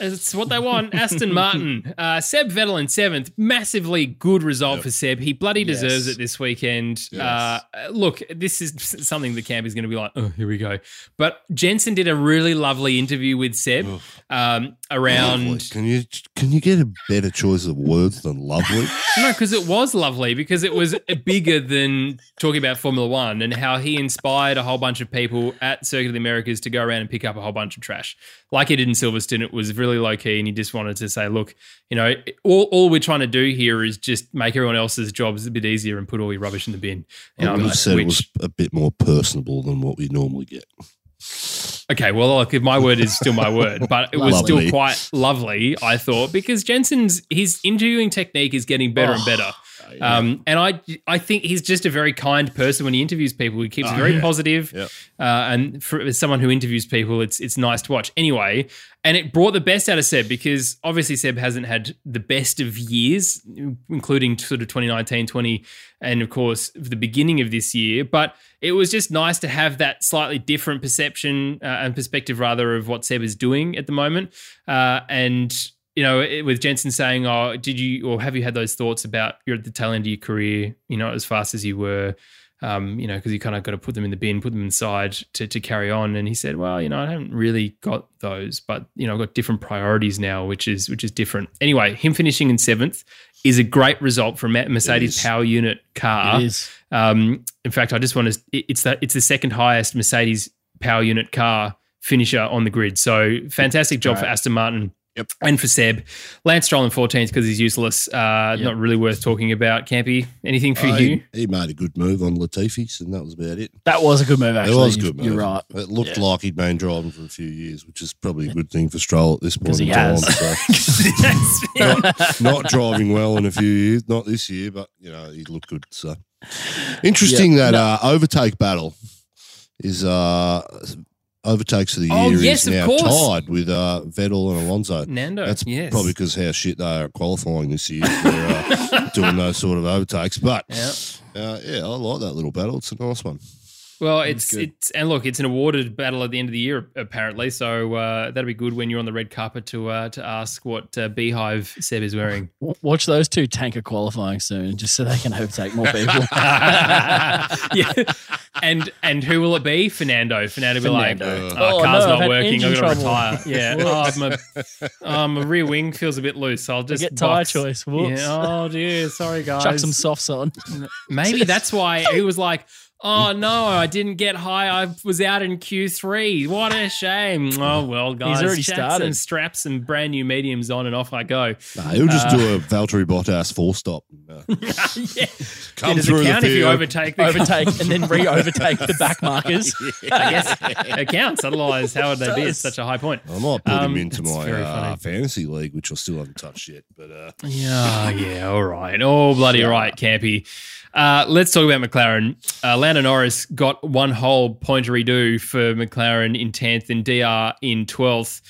It's what they want. Aston Martin. Uh, Seb Vettel in seventh. Massively good result yep. for Seb. He bloody yes. deserves it this weekend. Yes. Uh, look, this is something that Campy's going to be like, oh, here we go. But Jensen did a really lovely interview with Seb um, around. Lovely. Can you can you get a better choice of words than lovely? No, because it was lovely, because it was bigger than talking about Formula One and how he inspired a whole bunch of people at Circuit of the Americas to go around and pick up a whole bunch of trash. Like he did in Silverstone, it was really low key, and he just wanted to say, look, you know, all, all we're trying to do here is just make everyone else's jobs a bit easier and put all your rubbish in the bin. You I would know, have like, said which, it was a bit more personable than what we normally get. Okay, well, look, my word is still my word, but it was lovely. Still quite lovely, I thought, because Jensen's his interviewing technique is getting better oh, and better. Yeah. Um, and I I think he's just a very kind person when he interviews people. He keeps oh, very yeah. positive. Yep. Uh, and for someone who interviews people, it's it's nice to watch. Anyway, and it brought the best out of Seb, because obviously Seb hasn't had the best of years, including sort of twenty nineteen, twenty, and of course the beginning of this year. But it was just nice to have that slightly different perception uh, and perspective, rather, of what Seb is doing at the moment. Uh, and, you know, it, with Jensen saying, oh, did you or have you had those thoughts about you're at the tail end of your career, you know, as fast as you were, um, you know, because you kind of got to put them in the bin, put them inside to, to carry on. And he said, well, you know, I haven't really got those, but, you know, I've got different priorities now, which is which is different. Anyway, him finishing in seventh is a great result for a Mercedes power unit car. It is. Um, in fact, I just want to, it, it's that it's the second highest Mercedes power unit car finisher on the grid. So fantastic job right. for Aston Martin. Yep. And for Seb. Lance Stroll in fourteenth because he's useless. Uh, yep. Not really worth talking about. Campy, anything for uh, you? He, he made a good move on Latifi, and that was about it. That was a good move, actually. It was a good move. You're right. It looked yeah. like he'd been driving for a few years, which is probably a good thing for Stroll at this point in time. So. not, not driving well in a few years. Not this year, but, you know, he looked good. So interesting yep. that no. uh, overtake battle is uh, – overtakes of the year oh, yes, is now tied with uh, Vettel and Alonso. Nando, That's yes. probably because how shit they are at qualifying this year. They're uh, doing those sort of overtakes. But, yep. uh, yeah, I like that little battle. It's a nice one. Well, it's, it's, it's and look, it's an awarded battle at the end of the year, apparently. So uh, that'll be good when you're on the red carpet to uh, to ask what uh, Beehive Seb is wearing. Watch those two tanker qualifying soon just so they can overtake more people. yeah. And and who will it be? Fernando. Fernando will be Fernando. like, oh, oh car's no, not working. I've got to retire. Yeah. oh, my, oh, my rear wing feels a bit loose. So I'll just I get tire box. Choice. Whoops. Yeah. Oh, dear. Sorry, guys. Chuck some softs on. Maybe that's why it was like, oh, no, I didn't get high. I was out in Q three. What a shame. Oh, well, guys. He's already started. And straps and brand new mediums on and off I go. Nah, he'll just uh, do a Valtteri Bottas full stop. Uh, yeah. Come yeah, through the field. If you overtake, the overtake and then re-overtake the back markers. yeah. I guess it counts. Otherwise, how would they be at such a high point? I might put um, him into my uh, fantasy league, which I still haven't touched yet. But uh, yeah, yeah, all right. Oh, bloody sure. right, Campy. Uh, let's talk about McLaren. Uh, Lando Norris got one whole point to redo for McLaren in tenth and D R in twelfth.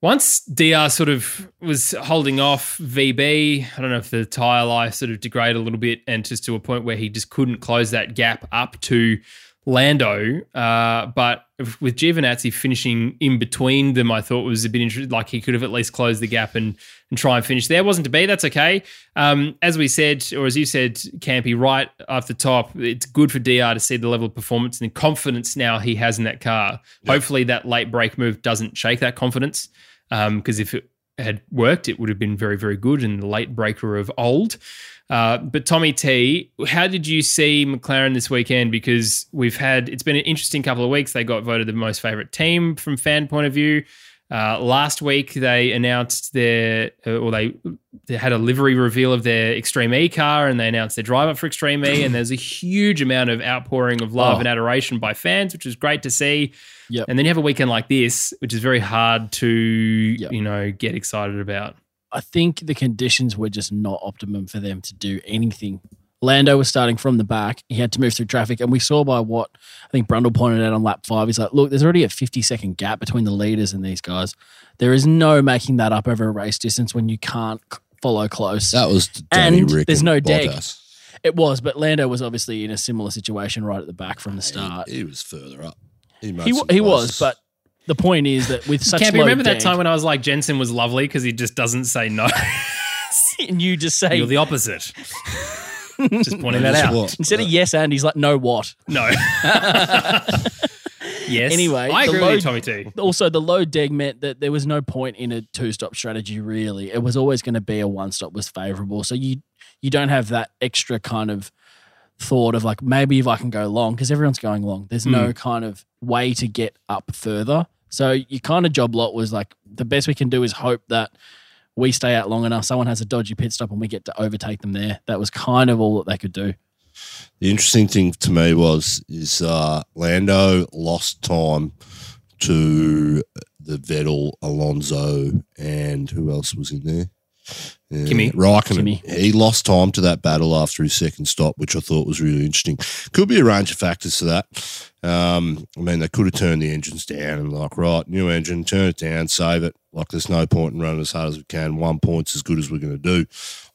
Once D R sort of was holding off V B, I don't know if the tyre life sort of degraded a little bit and just to a point where he just couldn't close that gap up to Lando, uh, but with Giovinazzi finishing in between them, I thought was a bit interesting. Like, he could have at least closed the gap and, and try and finish there. Wasn't to be. That's okay. Um, as we said, or as you said, Campy, right off the top, it's good for D R to see the level of performance and the confidence now he has in that car. Yeah. Hopefully that late break move doesn't shake that confidence, because um, if it had worked, it would have been very, very good and the late breaker of old. Uh, but Tommy T, how did you see McLaren this weekend? Because we've had, it's been an interesting couple of weeks. They got voted the most favourite team from fan point of view. Uh, last week they announced their, uh, or they, they had a livery reveal of their Extreme E car, and they announced their driver for Extreme E, and there's a huge amount of outpouring of love oh. and adoration by fans, which is great to see. Yep. And then you have a weekend like this, which is very hard to, yep. you know, get excited about. I think the conditions were just not optimum for them to do anything. Lando was starting from the back. He had to move through traffic, and we saw by what I think Brundle pointed out on lap five. He's like, look, there's already a fifty-second gap between the leaders and these guys. There is no making that up over a race distance when you can't follow close. That was Danny and Rick there's no Bottas. Deg. It was, but Lando was obviously in a similar situation right at the back from the start. He, he was further up. He, he, he was, but... The point is that with such Campy, low remember that deg, time when I was like, Jensen was lovely because he just doesn't say no. And you just say... You're the opposite. Just pointing that out. What? Instead uh, of yes and, he's like, no what? No. Yes. Anyway. I agree low, with you, Tommy T. Also, the low deg meant that there was no point in a two-stop strategy, really. It was always going to be a one-stop was favourable. So you you don't have that extra kind of... thought of like, maybe if I can go long, because everyone's going long. There's mm. no kind of way to get up further. So your kind of job lot was like, the best we can do is hope that we stay out long enough, someone has a dodgy pit stop and we get to overtake them there. That was kind of all that they could do. The interesting thing to me was is uh, Lando lost time to the Vettel, Alonso, and who else was in there? Yeah, Kimi Räikkönen. Kimi. He lost time to that battle after his second stop, which I thought was really interesting. Could be a range of factors to that. Um, I mean, they could have turned the engines down and like, right, new engine, turn it down, save it. Like, there's no point in running as hard as we can. One point's as good as we're going to do.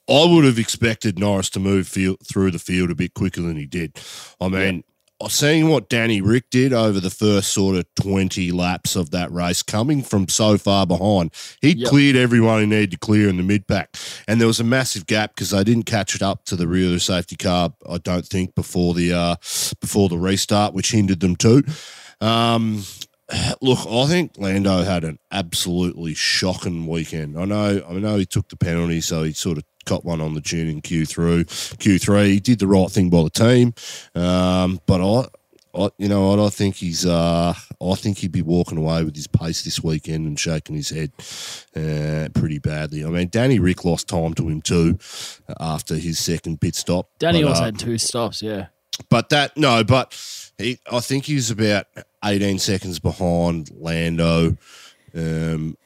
I would have expected Norris to move field, through the field a bit quicker than he did. I mean, yeah. seeing what Danny Rick did over the first sort of twenty laps of that race, coming from so far behind, he yep. cleared everyone he needed to clear in the mid-pack. And there was a massive gap because they didn't catch it up to the rear of the safety car, I don't think, before the uh, before the restart, which hindered them too. Um Look, I think Lando had an absolutely shocking weekend. I know, I know he took the penalty, so he sort of caught one on the chin in Q three. He did the right thing by the team, um, but I, I, you know, I, I think he's, uh, I think he'd be walking away with his pace this weekend and shaking his head uh, pretty badly. I mean, Danny Rick lost time to him too after his second pit stop. Danny but, also uh, had two stops, yeah. But that no, but he, I think he was about eighteen seconds behind Lando um,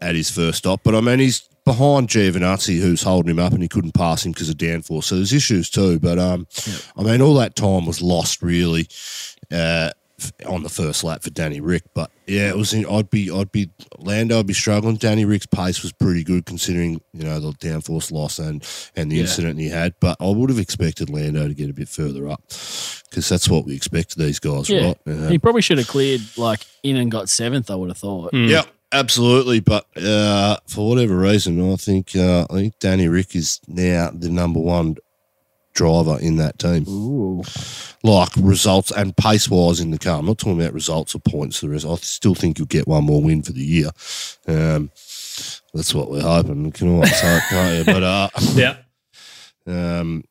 at his first stop. But, I mean, he's behind Giovinazzi, who's holding him up, and he couldn't pass him because of downforce. So there's issues too. But, um, yeah. I mean, all that time was lost really uh, on the first lap for Danny Rick. But, yeah, it was. I'd be – I'd be Lando would be struggling. Danny Rick's pace was pretty good considering, you know, the downforce loss and, and the yeah. incident he had. But I would have expected Lando to get a bit further up, because that's what we expect these guys, yeah. right? Yeah. He probably should have cleared like in and got seventh, I would have thought. Mm. Yeah, absolutely. But uh, for whatever reason, I think uh, I think Danny Rick is now the number one driver in that team. Ooh. Like results and pace-wise in the car. I'm not talking about results or points. The rest. I still think you'll get one more win for the year. Um, that's what we're hoping. You can always hope, can't you? But, uh, yeah. Um.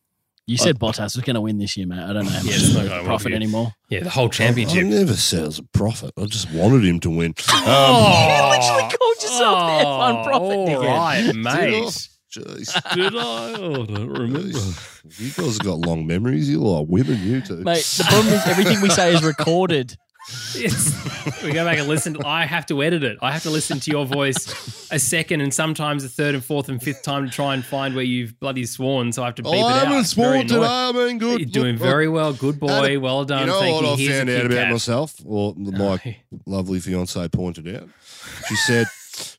You said I, Bottas was going to win this year, mate. I don't know how much is a profit anymore. Yeah, the whole championship. I, I never said it was a profit. I just wanted him to win. Um, oh, you literally called yourself oh, the F one profit, all nigga. Right, mate. Jeez. Did I? Oh, I don't remember. You guys have got long memories. You're like women, you two. Mate, the problem is everything we say is recorded. Yes. We go back and listen. I have to edit it. I have to listen to your voice a second and sometimes a third and fourth and fifth time to try and find where you've bloody sworn. So I have to beep oh, it out. I haven't sworn today. I've been good. You're doing Look, very well. Good boy. A, well done. You know Thank what you. I found out about cat. myself, or my no. lovely fiance pointed out? She said,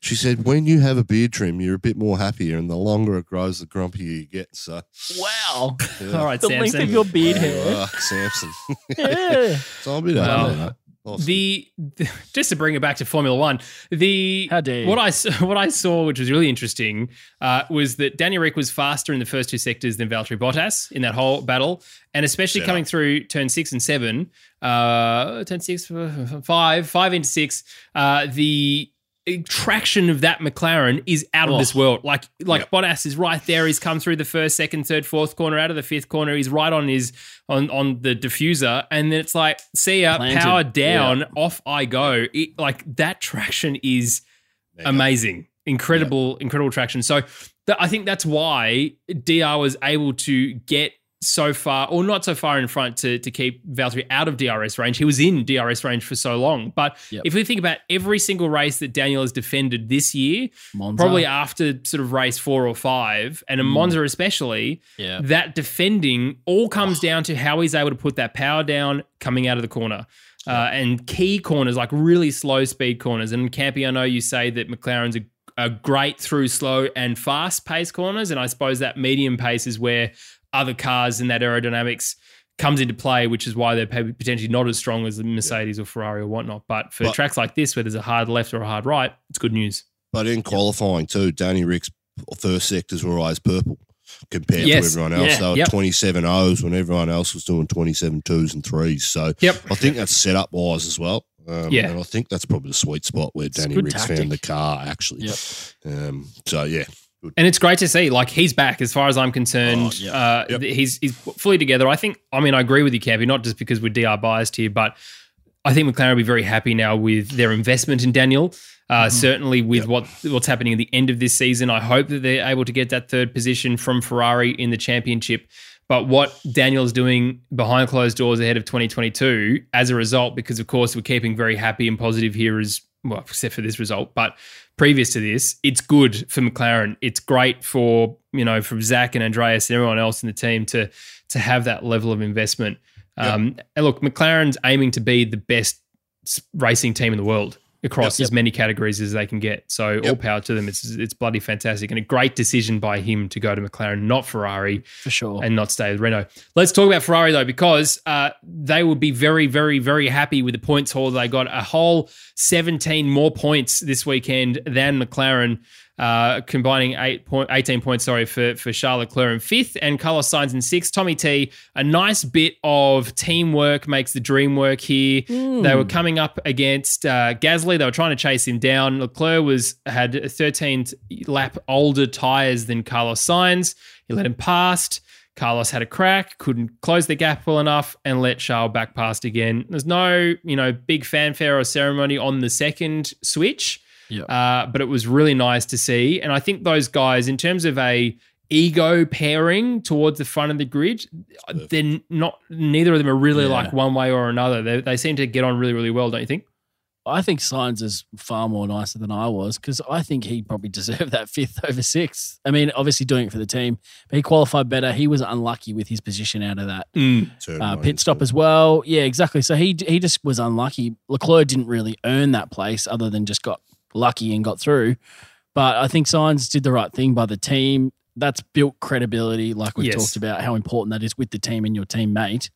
She said, when you have a beard trim, you're a bit more happier, and the longer it grows, the grumpier you get. So, wow. Yeah. All right, the Samson. The length of your beard hair. Uh, Samson. Yeah. So I'm a bit well, happy. Awesome. The, the just to bring it back to Formula One, the what I what I saw, which was really interesting, uh, was that Daniel Ricciardo was faster in the first two sectors than Valtteri Bottas in that whole battle, and especially Shut coming up. through turn six and seven, uh, turn six, five, five into six, uh, the traction of that McLaren is out oh. of this world. Like, like yep. Bottas is right there. He's come through the first, second, third, fourth corner, out of the fifth corner. He's right on his on on the diffuser, and then it's like, see ya, Planted. power down, yeah. off I go. It, like that traction is amazing, incredible, yep. incredible traction. So th- I think that's why D R was able to get so far, or not so far in front to, to keep Valtteri out of D R S range. He was in D R S range for so long. But yep. if we think about every single race that Daniel has defended this year, Monza. probably after sort of race four or five, and a mm. Monza especially, yeah. that defending all comes oh. down to how he's able to put that power down coming out of the corner. Yep. Uh, and key corners, like really slow speed corners. And Campy, I know you say that McLaren's a are great through slow and fast pace corners, and I suppose that medium pace is where other cars in that aerodynamics comes into play, which is why they're potentially not as strong as the Mercedes yeah. or Ferrari or whatnot. But for but, tracks like this, where there's a hard left or a hard right, it's good news. But in qualifying too, Danny Rick's first sectors were always purple compared yes. to everyone else. Yeah. They were yep. twenty-seven O's when everyone else was doing twenty-seven twos and threes. So yep. I think that's set up wise as well. Um, yeah. And I think that's probably the sweet spot where it's Danny Ricciardo found the car, actually. Yep. Um, so, yeah. Good. And it's great to see. Like, he's back as far as I'm concerned. Oh, yeah. uh, yep. He's he's fully together. I think, I mean, I agree with you, Campy, not just because we're D R biased here, but I think McLaren will be very happy now with their investment in Daniel. Uh, mm-hmm. Certainly with yep. what what's happening at the end of this season. I hope that they're able to get that third position from Ferrari in the championship. But what Daniel's doing behind closed doors ahead of twenty twenty-two as a result, because, of course, we're keeping very happy and positive here as well, except for this result. But previous to this, it's good for McLaren. It's great for, you know, from Zach and Andreas and everyone else in the team to, to have that level of investment. Yep. Um, and, look, McLaren's aiming to be the best racing team in the world across yep, yep. as many categories as they can get. So yep. all power to them. It's it's bloody fantastic and a great decision by him to go to McLaren, not Ferrari. For sure. And not stay with Renault. Let's talk about Ferrari though, because uh, they would be very, very, very happy with the points haul. They got a whole seventeen more points this weekend than McLaren, uh, combining eight point, eighteen points sorry, for, for Charles Leclerc in fifth and Carlos Sainz in sixth. Tommy T, a nice bit of teamwork makes the dream work here. Mm. They were coming up against uh, Gasly. They were trying to chase him down. Leclerc was had thirteenth lap older tyres than Carlos Sainz. He let him past. Carlos had a crack, couldn't close the gap well enough and let Charles back past again. There's no, you know, big fanfare or ceremony on the second switch. Yep. Uh, but it was really nice to see. And I think those guys, in terms of a ego pairing towards the front of the grid, they're not, neither of them are really yeah. like one way or another. They, they seem to get on really, really well, don't you think? I think Sainz is far more nicer than I was because I think he probably deserved that fifth over sixth. I mean, obviously doing it for the team, but he qualified better. He was unlucky with his position out of that mm. uh, pit stop as well. Yeah, exactly. So he he just was unlucky. Leclerc didn't really earn that place other than just got lucky and got through. But I think Sainz did the right thing by the team. That's built credibility, like we've yes. talked about, how important that is with the team and your teammate.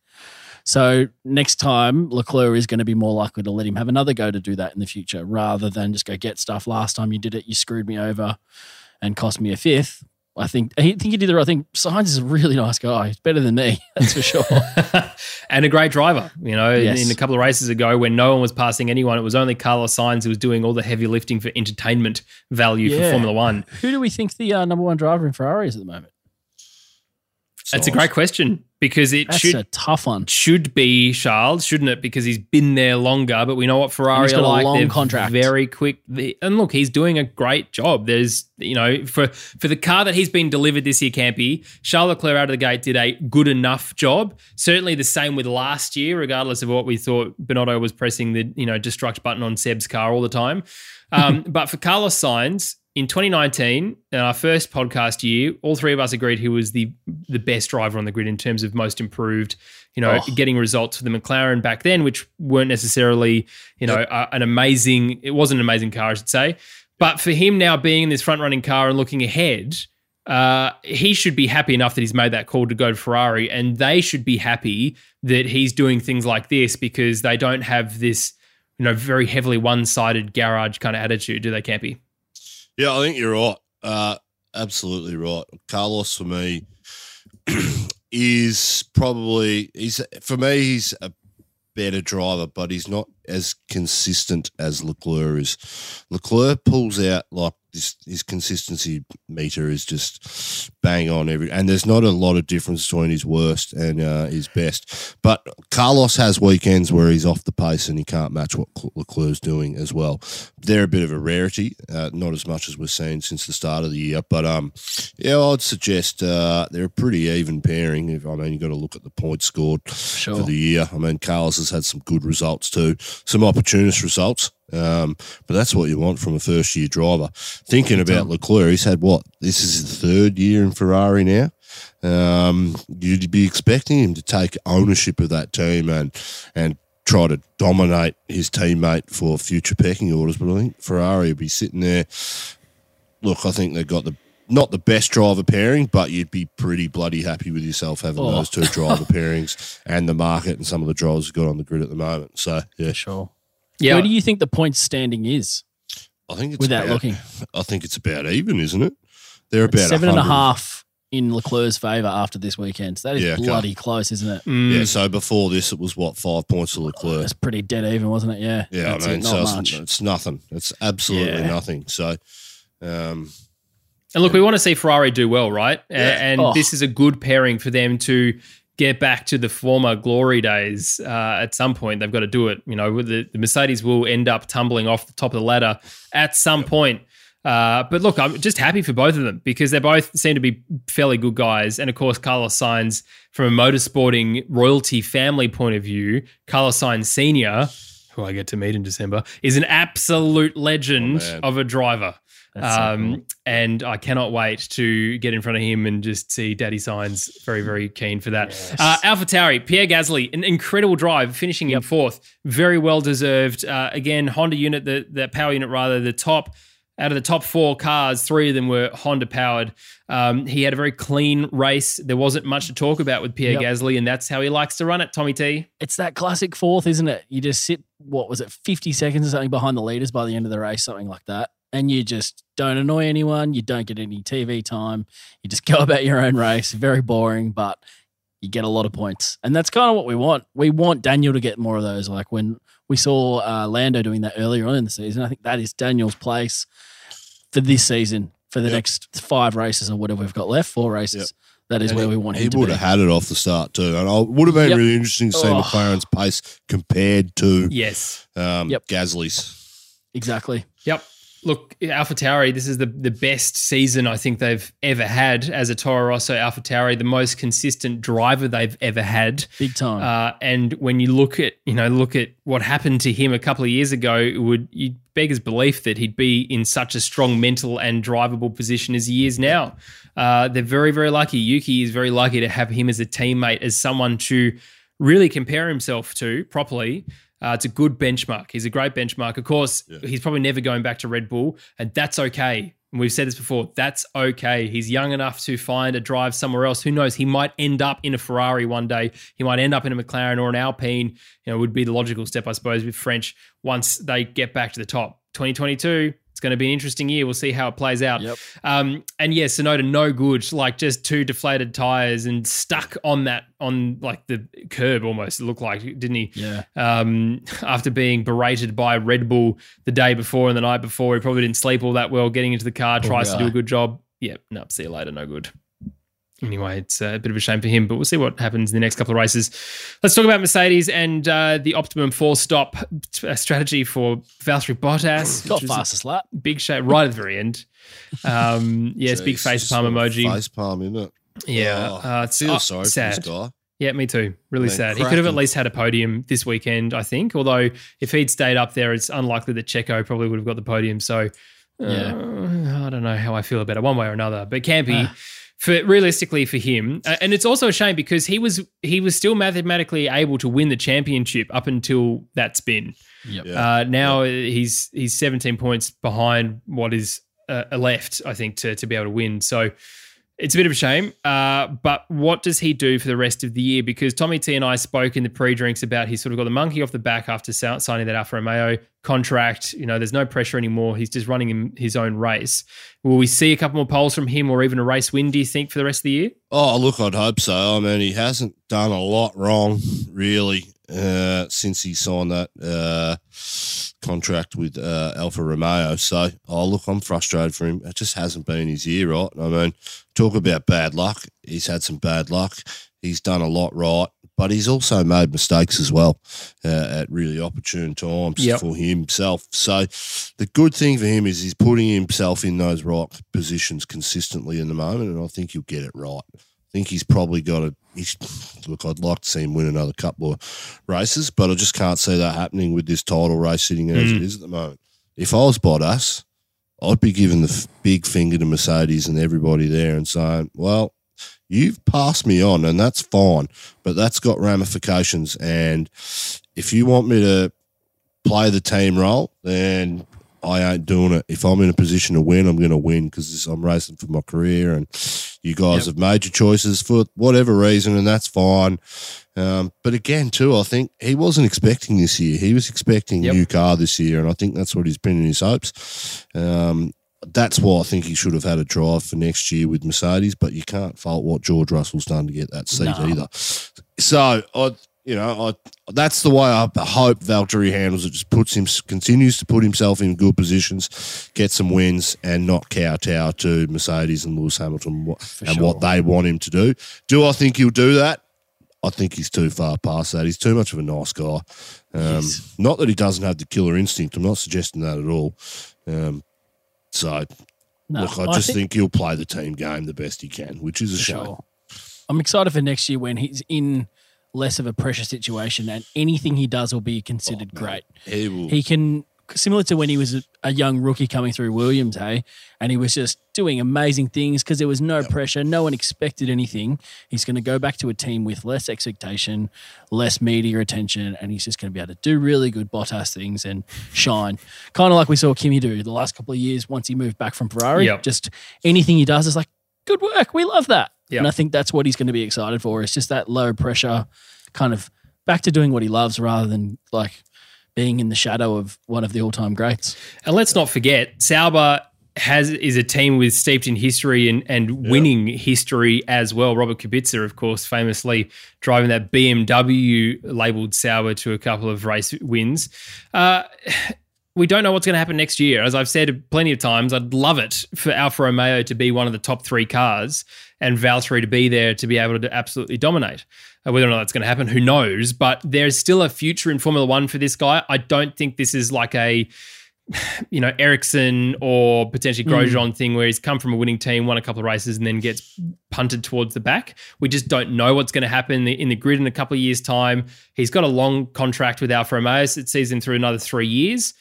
So next time, Leclerc is going to be more likely to let him have another go to do that in the future rather than just go get stuff. Last time you did it, you screwed me over and cost me a fifth. I think I think you did the right thing. Sainz is a really nice guy. He's better than me, that's for sure. And a great driver. You know, yes. in a couple of races ago when no one was passing anyone, it was only Carlos Sainz who was doing all the heavy lifting for entertainment value yeah. for Formula One. Who do we think the uh, number one driver in Ferrari is at the moment? That's Sainz. A great question because it That's should a tough one. Should be Charles, shouldn't it? Because he's been there longer, but we know what Ferrari are like. Long contract. Very quick. And look, he's doing a great job. There's, you know, for, for the car that he's been delivered this year, Campy, Charles Leclerc out of the gate did a good enough job. Certainly the same with last year, regardless of what we thought. Binotto was pressing the, you know, destruct button on Seb's car all the time. Um, but for Carlos Sainz, in twenty nineteen, in our first podcast year, all three of us agreed he was the the best driver on the grid in terms of most improved, you know, oh. getting results for the McLaren back then, which weren't necessarily, you know, yep. uh, an amazing, it wasn't an amazing car, I should say. But for him now being in this front-running car and looking ahead, uh, he should be happy enough that he's made that call to go to Ferrari, and they should be happy that he's doing things like this because they don't have this – you know, very heavily one-sided garage kind of attitude, do they, Campy? Yeah, I think you're right. Uh, absolutely right. Carlos, for me, is probably, he's for me, he's a better driver, but he's not as consistent as Leclerc is. Leclerc pulls out like this, his consistency meter is just bang on every, and there's not a lot of difference between his worst and uh, his best. But Carlos has weekends where he's off the pace and he can't match what Leclerc's doing as well. They're a bit of a rarity, uh, not as much as we've seen since the start of the year. But um, yeah, I'd suggest uh, they're a pretty even pairing. I mean, you've got to look at the points scored sure. for the year. I mean, Carlos has had some good results too. Some opportunist results, um, but that's what you want from a first-year driver. Thinking about Leclerc, he's had what? This is his third year in Ferrari now. Um, you'd be expecting him to take ownership of that team and and try to dominate his teammate for future pecking orders. But I think Ferrari would be sitting there. Look, I think they've got the not the best driver pairing, but you'd be pretty bloody happy with yourself having oh. those two driver pairings and the market and some of the drivers got on the grid at the moment. So, yeah. Sure. Yeah. Where do you think the points standing is? I think it's without about, looking. I think it's about even, isn't it? They're about it's seven one hundred. And a half in Leclerc's favour after this weekend. So that is yeah, bloody okay. close, isn't it? Mm. Yeah, so before this it was, what, five points to Leclerc. That's pretty dead even, wasn't it? Yeah. Yeah, that's I mean, it. Not so much. It's, it's nothing. It's absolutely yeah. nothing. So, um... And look, we want to see Ferrari do well, right? Yeah. And oh. this is a good pairing for them to get back to the former glory days. Uh, at some point, they've got to do it. You know, the, the Mercedes will end up tumbling off the top of the ladder at some yep. point. Uh, but look, I'm just happy for both of them because they both seem to be fairly good guys. And, of course, Carlos Sainz, from a motorsporting royalty family point of view, Carlos Sainz Senior, who I get to meet in December, is an absolute legend oh, of a driver. Um, so cool. And I cannot wait to get in front of him and just see Daddy Sainz. Very, very keen for that. Yes. Uh, AlphaTauri, Pierre Gasly, an incredible drive, finishing yep. in fourth. Very well deserved. Uh, again, Honda unit, the, the power unit rather, the top, out of the top four cars, three of them were Honda powered. Um, he had a very clean race. There wasn't much to talk about with Pierre yep. Gasly, and that's how he likes to run it, Tommy T. It's that classic fourth, isn't it? You just sit, what was it, fifty seconds or something behind the leaders by the end of the race, something like that. And you just don't annoy anyone. You don't get any T V time. You just go about your own race. Very boring, but you get a lot of points. And that's kind of what we want. We want Daniel to get more of those. Like when we saw uh, Lando doing that earlier on in the season, I think that is Daniel's place for this season, for the yep. next five races or whatever we've got left, four races. Yep. That is and where we want him to be. He would have had it off the start too. And it would have been yep. really interesting to see oh. McLaren's pace compared to yes. um, yep. Gasly's. Exactly. Yep. Look, AlphaTauri, this is the, the best season I think they've ever had as a Toro Rosso AlphaTauri, the most consistent driver they've ever had. Big time. Uh, and when you look at, you know, look at what happened to him a couple of years ago, it would you beggars belief that he'd be in such a strong mental and drivable position as he is now. Uh, they're very, very lucky. Yuki is very lucky to have him as a teammate, as someone to really compare himself to properly. Uh, it's a good benchmark. He's a great benchmark. Of course, yeah. he's probably never going back to Red Bull, and that's okay. And we've said this before, that's okay. He's young enough to find a drive somewhere else. Who knows? He might end up in a Ferrari one day. He might end up in a McLaren or an Alpine. You know, would be the logical step, I suppose, with French once they get back to the top. twenty twenty-two, it's going to be an interesting year. We'll see how it plays out. Yep. Um, and, yeah, Sonoda, no good, like just two deflated tyres and stuck on that, on like the curb almost, it looked like, didn't he? Yeah. Um, after being berated by Red Bull the day before and the night before, he probably didn't sleep all that well, getting into the car, oh, tries yeah. to do a good job. Yeah, no, see you later, no good. Anyway, it's a bit of a shame for him, but we'll see what happens in the next couple of races. Let's talk about Mercedes and uh, the optimum four-stop strategy for Valtteri Bottas. Got fastest lap. Big shape right at the very end. Um, yes, Jeez, big face palm emoji. Face palm, isn't it? Yeah. Oh, uh, it's oh, sorry sad. For this guy. Yeah, me too. Really Man, sad. Cracking. He could have at least had a podium this weekend, I think, although if he'd stayed up there, it's unlikely that Checo probably would have got the podium. So, yeah, uh, I don't know how I feel about it one way or another, but Campy... Uh. For realistically for him, and it's also a shame because he was he was still mathematically able to win the championship up until that spin. Yep. Yeah. Uh, now yeah. he's he's seventeen points behind what is uh, left, I think, to to be able to win. So It's a bit of a shame, uh, but what does he do for the rest of the year? Because Tommy T and I spoke in the pre-drinks about he sort of got the monkey off the back after signing that Alfa Romeo contract. You know, there's no pressure anymore. He's just running his own race. Will we see a couple more poles from him or even a race win, do you think, for the rest of the year? Oh, look, I'd hope so. I mean, he hasn't done a lot wrong, really, uh, since he signed that uh, contract with uh, Alfa Romeo. So, oh, look, I'm frustrated for him. It just hasn't been his year, right? I mean, talk about bad luck. He's had some bad luck. He's done a lot right, but he's also made mistakes as well uh, at really opportune times yep. for himself. So the good thing for him is he's putting himself in those right positions consistently in the moment, and I think he'll get it right. I think he's probably got a – look, I'd like to see him win another couple of races, but I just can't see that happening with this title race sitting as mm. it is at the moment. If I was Bottas, I'd be giving the f- big finger to Mercedes and everybody there and saying, well, you've passed me on and that's fine, but that's got ramifications. And if you want me to play the team role, then I ain't doing it. If I'm in a position to win, I'm going to win because I'm racing for my career and you guys yep. have made your choices for whatever reason and that's fine. Um, but again, too, I think he wasn't expecting this year. He was expecting yep. a new car this year, and I think that's what he's pinning his hopes. Um, that's why I think he should have had a drive for next year with Mercedes, but you can't fault what George Russell's done to get that seat nah. either. So, I, you know, I, that's the way I hope Valtteri handles it, just puts him, continues to put himself in good positions, get some wins, and not kowtow to Mercedes and Lewis Hamilton for and sure. what they want him to do. Do I think he'll do that? I think he's too far past that. He's too much of a nice guy. Um, yes. Not that he doesn't have the killer instinct. I'm not suggesting that at all. Um, so, no, look, I, I just think, think he'll play the team game the best he can, which is a shame. Sure. I'm excited for next year when he's in less of a pressure situation and anything he does will be considered oh, great. He, will. he can, similar to when he was a, a young rookie coming through Williams, hey, and he was just doing amazing things because there was no yep. pressure. No one expected anything. He's going to go back to a team with less expectation, less media attention, and he's just going to be able to do really good Bottas things and shine. Kind of like we saw Kimi do the last couple of years once he moved back from Ferrari. Yep. Just anything he does is like, good work. We love that. Yep. And I think that's what he's going to be excited for. It's just that low pressure kind of back to doing what he loves rather than like being in the shadow of one of the all-time greats. And let's not forget, Sauber has is a team with steeped in history and, and yeah. winning history as well. Robert Kubica, of course, famously driving that B M W labelled Sauber to a couple of race wins. Uh, we don't know what's going to happen next year. As I've said plenty of times, I'd love it for Alfa Romeo to be one of the top three cars and Valtteri to be there to be able to absolutely dominate. Whether or not that's going to happen, who knows? But there's still a future in Formula One for this guy. I don't think this is like a, you know, Ericsson or potentially Grosjean mm. thing where he's come from a winning team, won a couple of races, and then gets punted towards the back. We just don't know what's going to happen in the, in the grid in a couple of years' time. He's got a long contract with Alfa Romeo. So it sees him through another three years.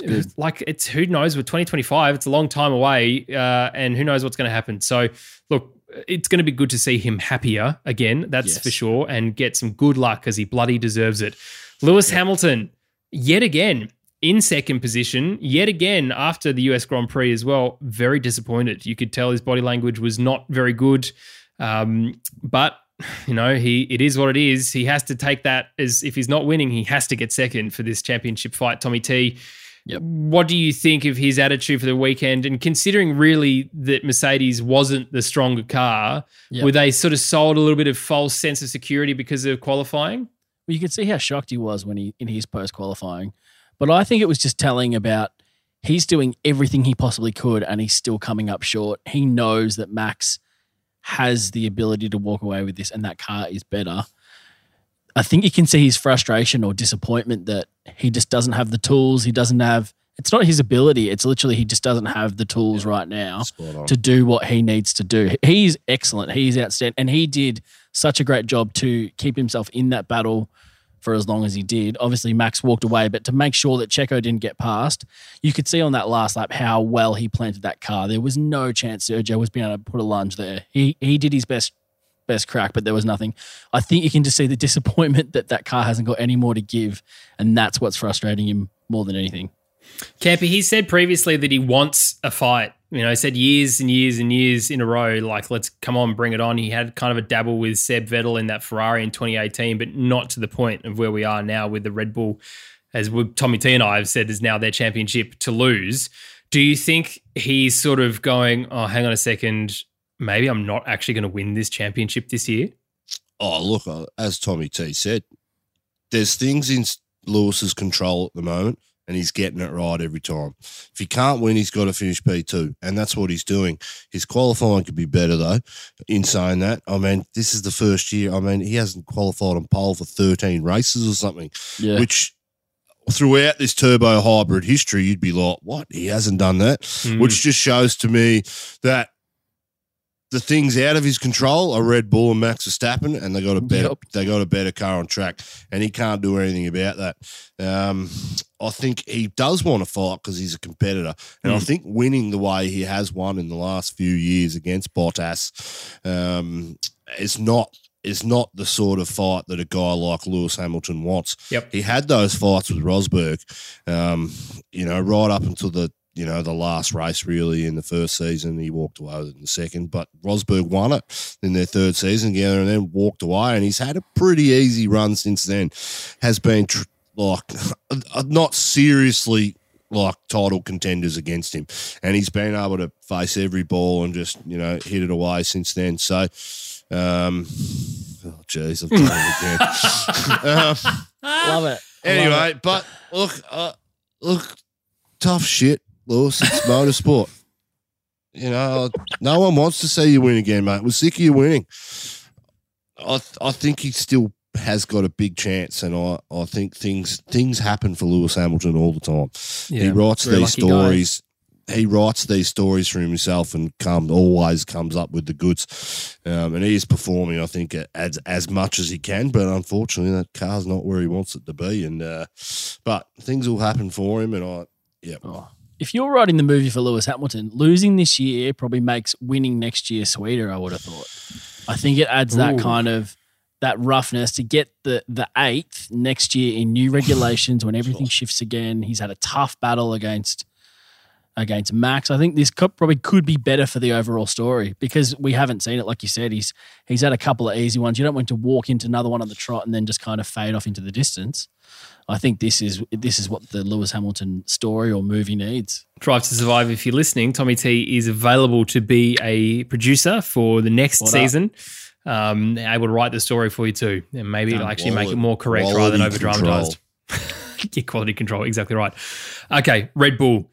It's like it's who knows with twenty twenty-five. It's a long time away, uh, and who knows what's going to happen. So, look. It's going to be good to see him happier again, that's yes. for sure, and get some good luck because he bloody deserves it. Lewis yeah. Hamilton, yet again, in second position, yet again, after the U S Grand Prix as well, very disappointed. You could tell his body language was not very good, um, but, you know, he it is what it is. He has to take that as if he's not winning, he has to get second for this championship fight. Tommy T, yep. what do you think of his attitude for the weekend? And considering really that Mercedes wasn't the stronger car, yep. were they sort of sold a little bit of false sense of security because of qualifying? Well, you could see how shocked he was when he in his post-qualifying. But I think it was just telling about he's doing everything he possibly could and he's still coming up short. He knows that Max has the ability to walk away with this and that car is better. I think you can see his frustration or disappointment that he just doesn't have the tools. He doesn't have – it's not his ability. It's literally he just doesn't have the tools yeah, right now to do what he needs to do. He's excellent. He's outstanding. And he did such a great job to keep himself in that battle for as long as he did. Obviously, Max walked away, but to make sure that Checo didn't get past, you could see on that last lap how well he planted that car. There was no chance Sergio was being able to put a lunge there. He, he did his best best crack, but there was nothing. I think you can just see the disappointment that that car hasn't got any more to give, and that's what's frustrating him more than anything. Campy, he said previously that he wants a fight. you know, said years and years and years in a row, like, let's come on, bring it on. He had kind of a dabble with Seb Vettel in that Ferrari in twenty eighteen, but not to the point of where we are now with the Red Bull, as Tommy T and I have said, is now their championship to lose. Do you think he's sort of going, oh, hang on a second, maybe I'm not actually going to win this championship this year? Oh, look, as Tommy T said, there's things in Lewis's control at the moment, and he's getting it right every time. If he can't win, he's got to finish P two, and that's what he's doing. His qualifying could be better, though, in saying that. I mean, this is the first year. I mean, he hasn't qualified on pole for thirteen races or something, yeah. which throughout this turbo hybrid history, you'd be like, what? He hasn't done that, mm. which just shows to me that the things out of his control are Red Bull and Max Verstappen, and they got a better yep. they got a better car on track, and he can't do anything about that. Um, I think he does want to fight because he's a competitor, and mm. I think winning the way he has won in the last few years against Bottas um, is not is not the sort of fight that a guy like Lewis Hamilton wants. Yep. He had those fights with Rosberg, um, you know, right up until the. You know, the last race really in the first season, he walked away with it in the second, but Rosberg won it in their third season together and then walked away, and he's had a pretty easy run since then. Has been tr- like not seriously like title contenders against him, and he's been able to face every ball and just, you know, hit it away since then. So, um, oh, geez, I've done it again. um, Love it. Anyway, Love it. but look, uh, look, tough shit. Lewis, it's motorsport. You know, no one wants to see you win again, mate. We're sick of you winning. I th- I think he still has got a big chance, and I, I think things things happen for Lewis Hamilton all the time. Yeah, he writes these stories. Guy. He writes these stories for himself and come, always comes up with the goods. Um, and he is performing, I think, as as much as he can. But unfortunately, that car's not where he wants it to be. And uh, but things will happen for him, and I yeah. Oh. If you're writing the movie for Lewis Hamilton, losing this year probably makes winning next year sweeter, I would have thought. I think it adds that Ooh. kind of that roughness to get the the eighth next year in new regulations when everything shifts again. He's had a tough battle against against Max. I think this cup probably could be better for the overall story because we haven't seen it. Like you said, he's he's had a couple of easy ones. You don't want to walk into another one on the trot and then just kind of fade off into the distance. I think this is this is what the Lewis Hamilton story or movie needs. Drive to Survive, if you're listening, Tommy T is available to be a producer for the next what season. Um, able to write the story for you too. And maybe um, it'll actually quality, make it more correct rather than over-dramatized. Yeah, quality control, exactly right. Okay, Red Bull.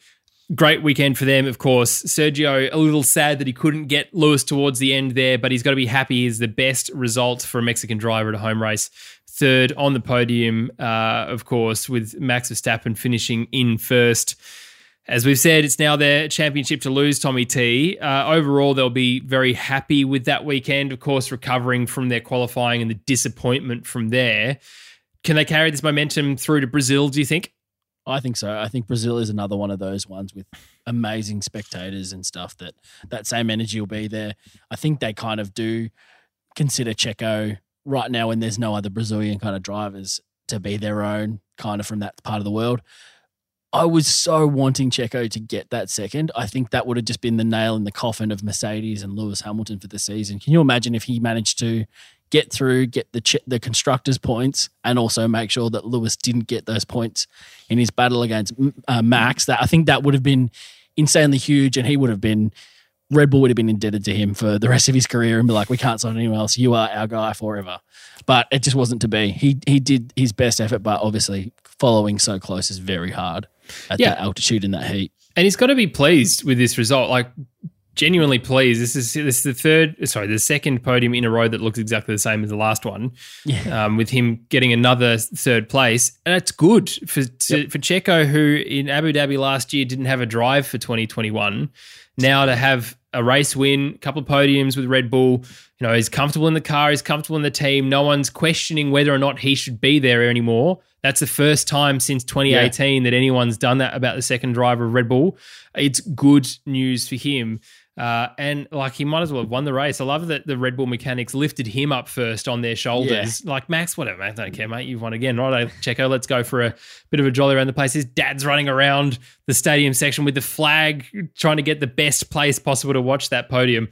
Great weekend for them, of course. Sergio, a little sad that he couldn't get Lewis towards the end there, but he's got to be happy. It's the best result for a Mexican driver at a home race. Third on the podium, uh, of course, with Max Verstappen finishing in first. As we've said, it's now their championship to lose, Tommy T. Uh, overall, they'll be very happy with that weekend, of course, recovering from their qualifying and the disappointment from there. Can they carry this momentum through to Brazil, do you think? I think so. I think Brazil is another one of those ones with amazing spectators and stuff that that same energy will be there. I think they kind of do consider Checo right now when there's no other Brazilian kind of drivers to be their own kind of from that part of the world. I was so wanting Checo to get that second. I think that would have just been the nail in the coffin of Mercedes and Lewis Hamilton for the season. Can you imagine if he managed to get through, get the ch- the constructors' points, and also make sure that Lewis didn't get those points in his battle against uh, Max? That I think that would have been insanely huge, and he would have been, Red Bull would have been indebted to him for the rest of his career and be like, we can't sign anyone else. You are our guy forever. But it just wasn't to be. He he did his best effort, but obviously following so close is very hard at yeah. that altitude and that heat. And he's got to be pleased with this result. Like, genuinely pleased. This is this is the third, sorry, the second podium in a row that looks exactly the same as the last one. Yeah. Um, with him getting another third place, and it's good for to, yep. for Checo, who in Abu Dhabi last year didn't have a drive for twenty twenty-one. Now to have a race win, a couple of podiums with Red Bull. You know, he's comfortable in the car, he's comfortable in the team. No one's questioning whether or not he should be there anymore. That's the first time since twenty eighteen yeah. that anyone's done that about the second driver of Red Bull. It's good news for him. Uh, and, like, he might as well have won the race. I love that the Red Bull mechanics lifted him up first on their shoulders. Yeah. Like, Max, whatever, mate, don't care, mate. You've won again, right? Checo, let's go for a bit of a jolly around the place. His dad's running around the stadium section with the flag, trying to get the best place possible to watch that podium.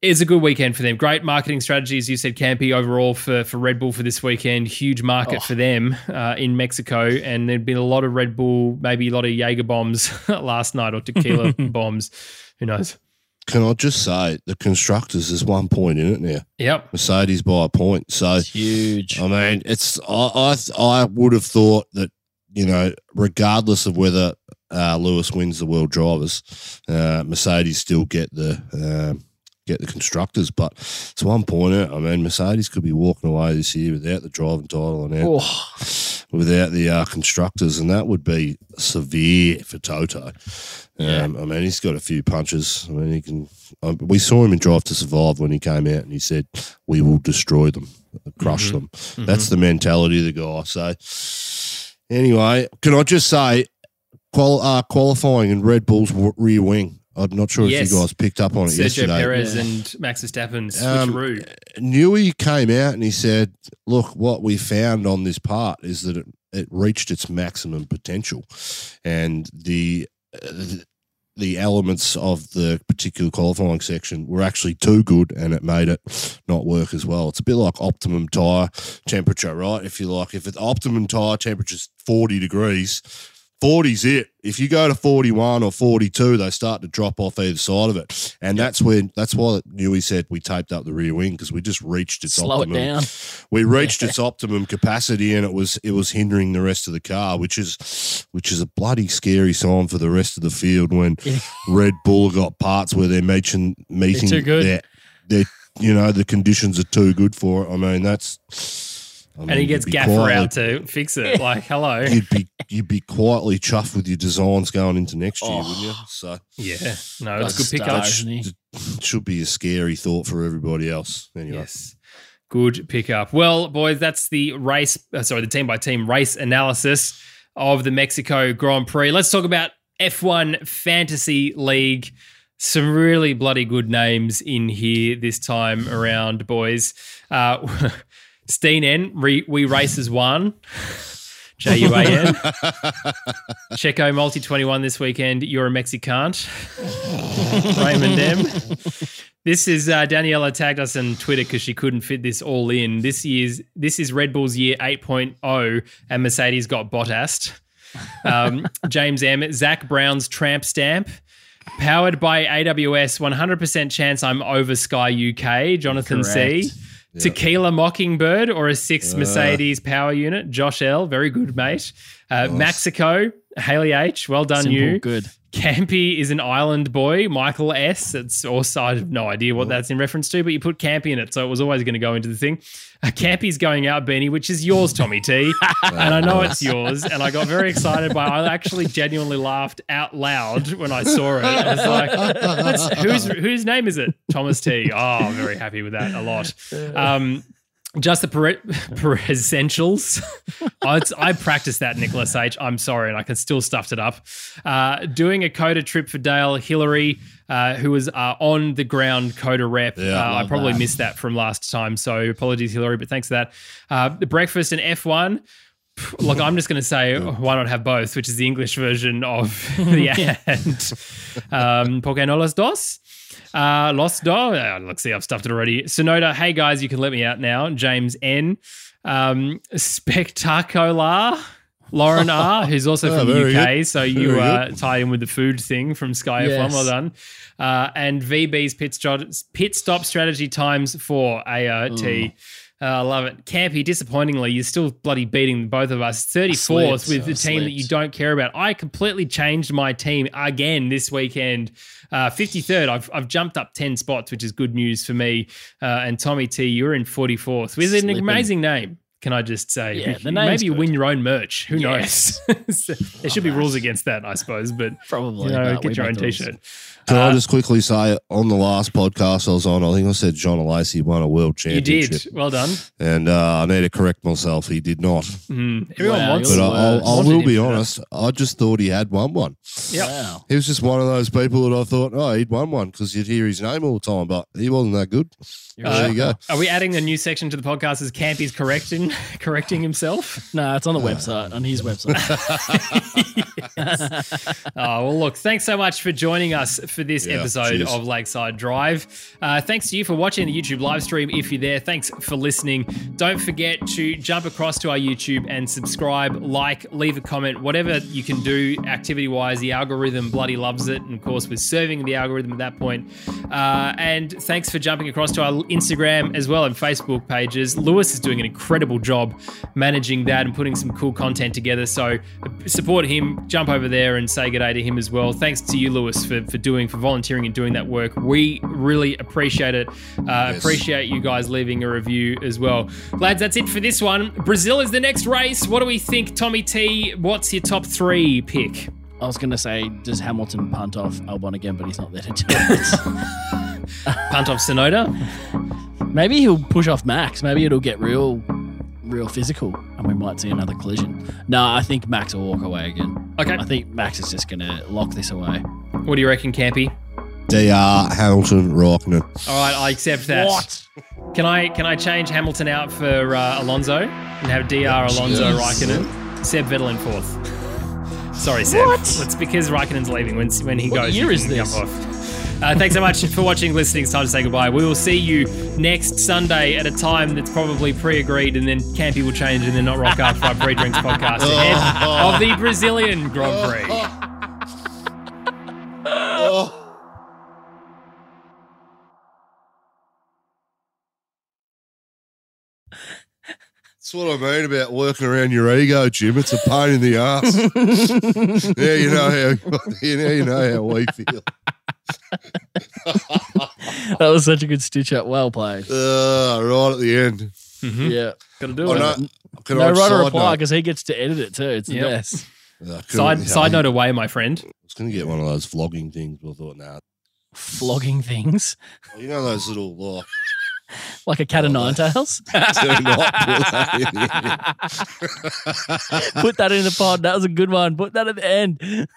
It's a good weekend for them. Great marketing strategy, as you said, Campy, overall for, for Red Bull for this weekend. Huge market oh. for them uh, in Mexico. And there'd been a lot of Red Bull, maybe a lot of Jaeger bombs last night or tequila bombs. Who knows? Can I just say the constructors is one point in it now? Yep, Mercedes by a point. So it's huge. I mean, it's I, I I would have thought that, you know, regardless of whether uh, Lewis wins the World Drivers, uh, Mercedes still get the uh, get the constructors. But it's one point in it. I mean, Mercedes could be walking away this year without the driving title and out, oh. without the uh, constructors, and that would be severe for Toto. Yeah. Um, I mean, he's got a few punches. I mean, he can. Um, we saw him in Drive to Survive when he came out and he said, "We will destroy them, crush mm-hmm. them." Mm-hmm. That's the mentality of the guy. So, anyway, can I just say, qual- uh, qualifying in Red Bull's w- rear wing. I'm not sure yes. if you guys picked up on it Sergio yesterday. Sergio Perez yeah. and Max Verstappen's switcheroo. Um, Newey came out and he said, "Look, what we found on this part is that it, it reached its maximum potential, and the." Uh, the elements of the particular qualifying section were actually too good and it made it not work as well." It's a bit like optimum tyre temperature, right? If you like, if it's optimum tyre temperature is forty degrees, forty's it. If you go to forty-one or forty-two, they start to drop off either side of it. And yep. that's when that's why Newey said we taped up the rear wing, because we just reached its Slow optimum. It down. We reached its optimum capacity and it was it was hindering the rest of the car, which is which is a bloody scary sign for the rest of the field when yeah. Red Bull got parts where they're meeting meeting they're too good. Their, their, you know, the conditions are too good for it. I mean, that's I mean, and he gets Gaffer quietly, out to fix it. Like, hello. You'd be you'd be quietly chuffed with your designs going into next year, oh, wouldn't you? So yeah, no, it's a good pickup. It should be a scary thought for everybody else. Anyway. Yes, good pickup. Well, boys, that's the race. Uh, sorry, the team by team race analysis of the Mexico Grand Prix. Let's talk about F one Fantasy League. Some really bloody good names in here this time around, boys. Uh, Steen N, re, We Races One, J U A N. Checo Multi twenty-one this weekend, You're a Mexicant. Raymond M. This is uh, Daniela tagged us on Twitter because she couldn't fit this all in. This year's This is Red Bull's year eight point oh and Mercedes got Bottased. Um, James M, Zach Brown's Tramp Stamp. Powered by A W S, one hundred percent chance I'm over Sky U K, Jonathan Correct. C. Yep. Tequila Mockingbird or a sixth uh, Mercedes power unit. Josh L, very good, mate. Uh, nice. Maxico, Haley H, well done, Simple, you. Good. Campy is an island boy. Michael S, it's also, I have no idea what that's in reference to, but you put Campy in it, so it was always going to go into the thing. Uh, Campy's going out, Beanie, which is yours, Tommy T, and I know it's yours, and I got very excited by I actually genuinely laughed out loud when I saw it. I was like, That's, whose, whose name is it? Thomas T. Oh, I'm very happy with that a lot. Um, Just the Perez, Perez essentials. I, I practiced that, Nicholas H. I'm sorry, and I can still stuffed it up. Uh, doing a COTA trip for Dale Hillary, uh, who was uh, on the ground COTA rep. Yeah, uh, I, I probably that. missed that from last time, so apologies, Hillary, but thanks for that. Uh, the breakfast and F one. Look, I'm just going to say, why not have both, which is the English version of the ad. um, Porque no los dos? Uh, Lost Dog. Oh, look, see, I've stuffed it already. Sonoda, hey guys, you can let me out now. James N. Um, Spectacular. Lauren R, who's also oh, from the U K, good. so you very uh, tie in with the food thing from Sky yes. F one. Well done. Uh, and V B's pit, st- pit stop strategy times four, A O T. Mm. I uh, love it. Campy, disappointingly, you're still bloody beating both of us. thirty-fourth slept, with the I team slept. that you don't care about. I completely changed my team again this weekend. Uh, fifty-third, I've I've jumped up ten spots, which is good news for me. Uh, and Tommy T, you're in forty-fourth with Slipping. an amazing name. Can I just say, yeah, the maybe you win your own merch. Who yes. knows? so, there should oh, be rules against that, I suppose, but probably you know, get your own T-shirt. Can uh, I just quickly say, on the last podcast I was on, I think I said John Alacy won a world championship. You did. Well done. And uh, I need to correct myself. He did not. Mm. Everyone wow, wants but I, I, I will be honest, I just thought he had won one. Yeah. Wow. He was just one of those people that I thought, oh, he'd won one because you'd hear his name all the time, but he wasn't that good. Uh, there you go. Are we adding a new section to the podcast as Campy's correcting? Correcting himself? No, it's on the website, on his website. yes. Oh, well, look, thanks so much for joining us for this yeah, episode cheers. of Lakeside Drive. Uh, thanks to you for watching the YouTube live stream if you're there. Thanks for listening. Don't forget to jump across to our YouTube and subscribe, like, leave a comment, whatever you can do activity-wise. The algorithm bloody loves it. And, of course, we're serving the algorithm at that point. Uh, and thanks for jumping across to our Instagram as well and Facebook pages. Lewis is doing an incredible job managing that and putting some cool content together. So support him, jump over there and say good day to him as well. Thanks to you, Lewis, for, for doing, for volunteering and doing that work. We really appreciate it. Uh, yes. Appreciate you guys leaving a review as well. Lads, that's it for this one. Brazil is the next race. What do we think, Tommy T? What's your top three pick? I was going to say, does Hamilton punt off Albon again, but he's not there to do it. Punt off Sonoda? Maybe he'll push off Max. Maybe it'll get real... real physical and we might see another collision. No, I think Max will walk away again. Okay. I think Max is just going to lock this away. What do you reckon, Campy? D R Hamilton Raikkonen. All right, I accept that. What? Can I can I change Hamilton out for uh, Alonso and have D R Alonso Raikkonen? Seb Vettel in fourth. Sorry, Seb. What? It's because Raikkonen's leaving when, when he what goes. What year is this? Uh, thanks so much for watching, listening. It's time to say goodbye. We will see you next Sunday at a time that's probably pre-agreed, and then Campy will change and then not rock up for our Free Drinks podcast ahead of the Brazilian Grand Prix. Oh, oh. Oh. That's what I mean about working around your ego, Jim. It's a pain in the ass. Yeah, you know how yeah, you know how we feel. That was such a good stitch up. Well played. Uh, right at the end. Mm-hmm. Yeah, gotta do oh, it. No, can no I right a reply because he gets to edit it too. It's yep. a mess. Uh, side yeah, side note away, my friend. I was gonna get one of those vlogging things. But I thought, nah. Flogging things. Oh, you know those little like. Like a cat of oh, nine tails. Put that in the pod. That was a good one. Put that at the end.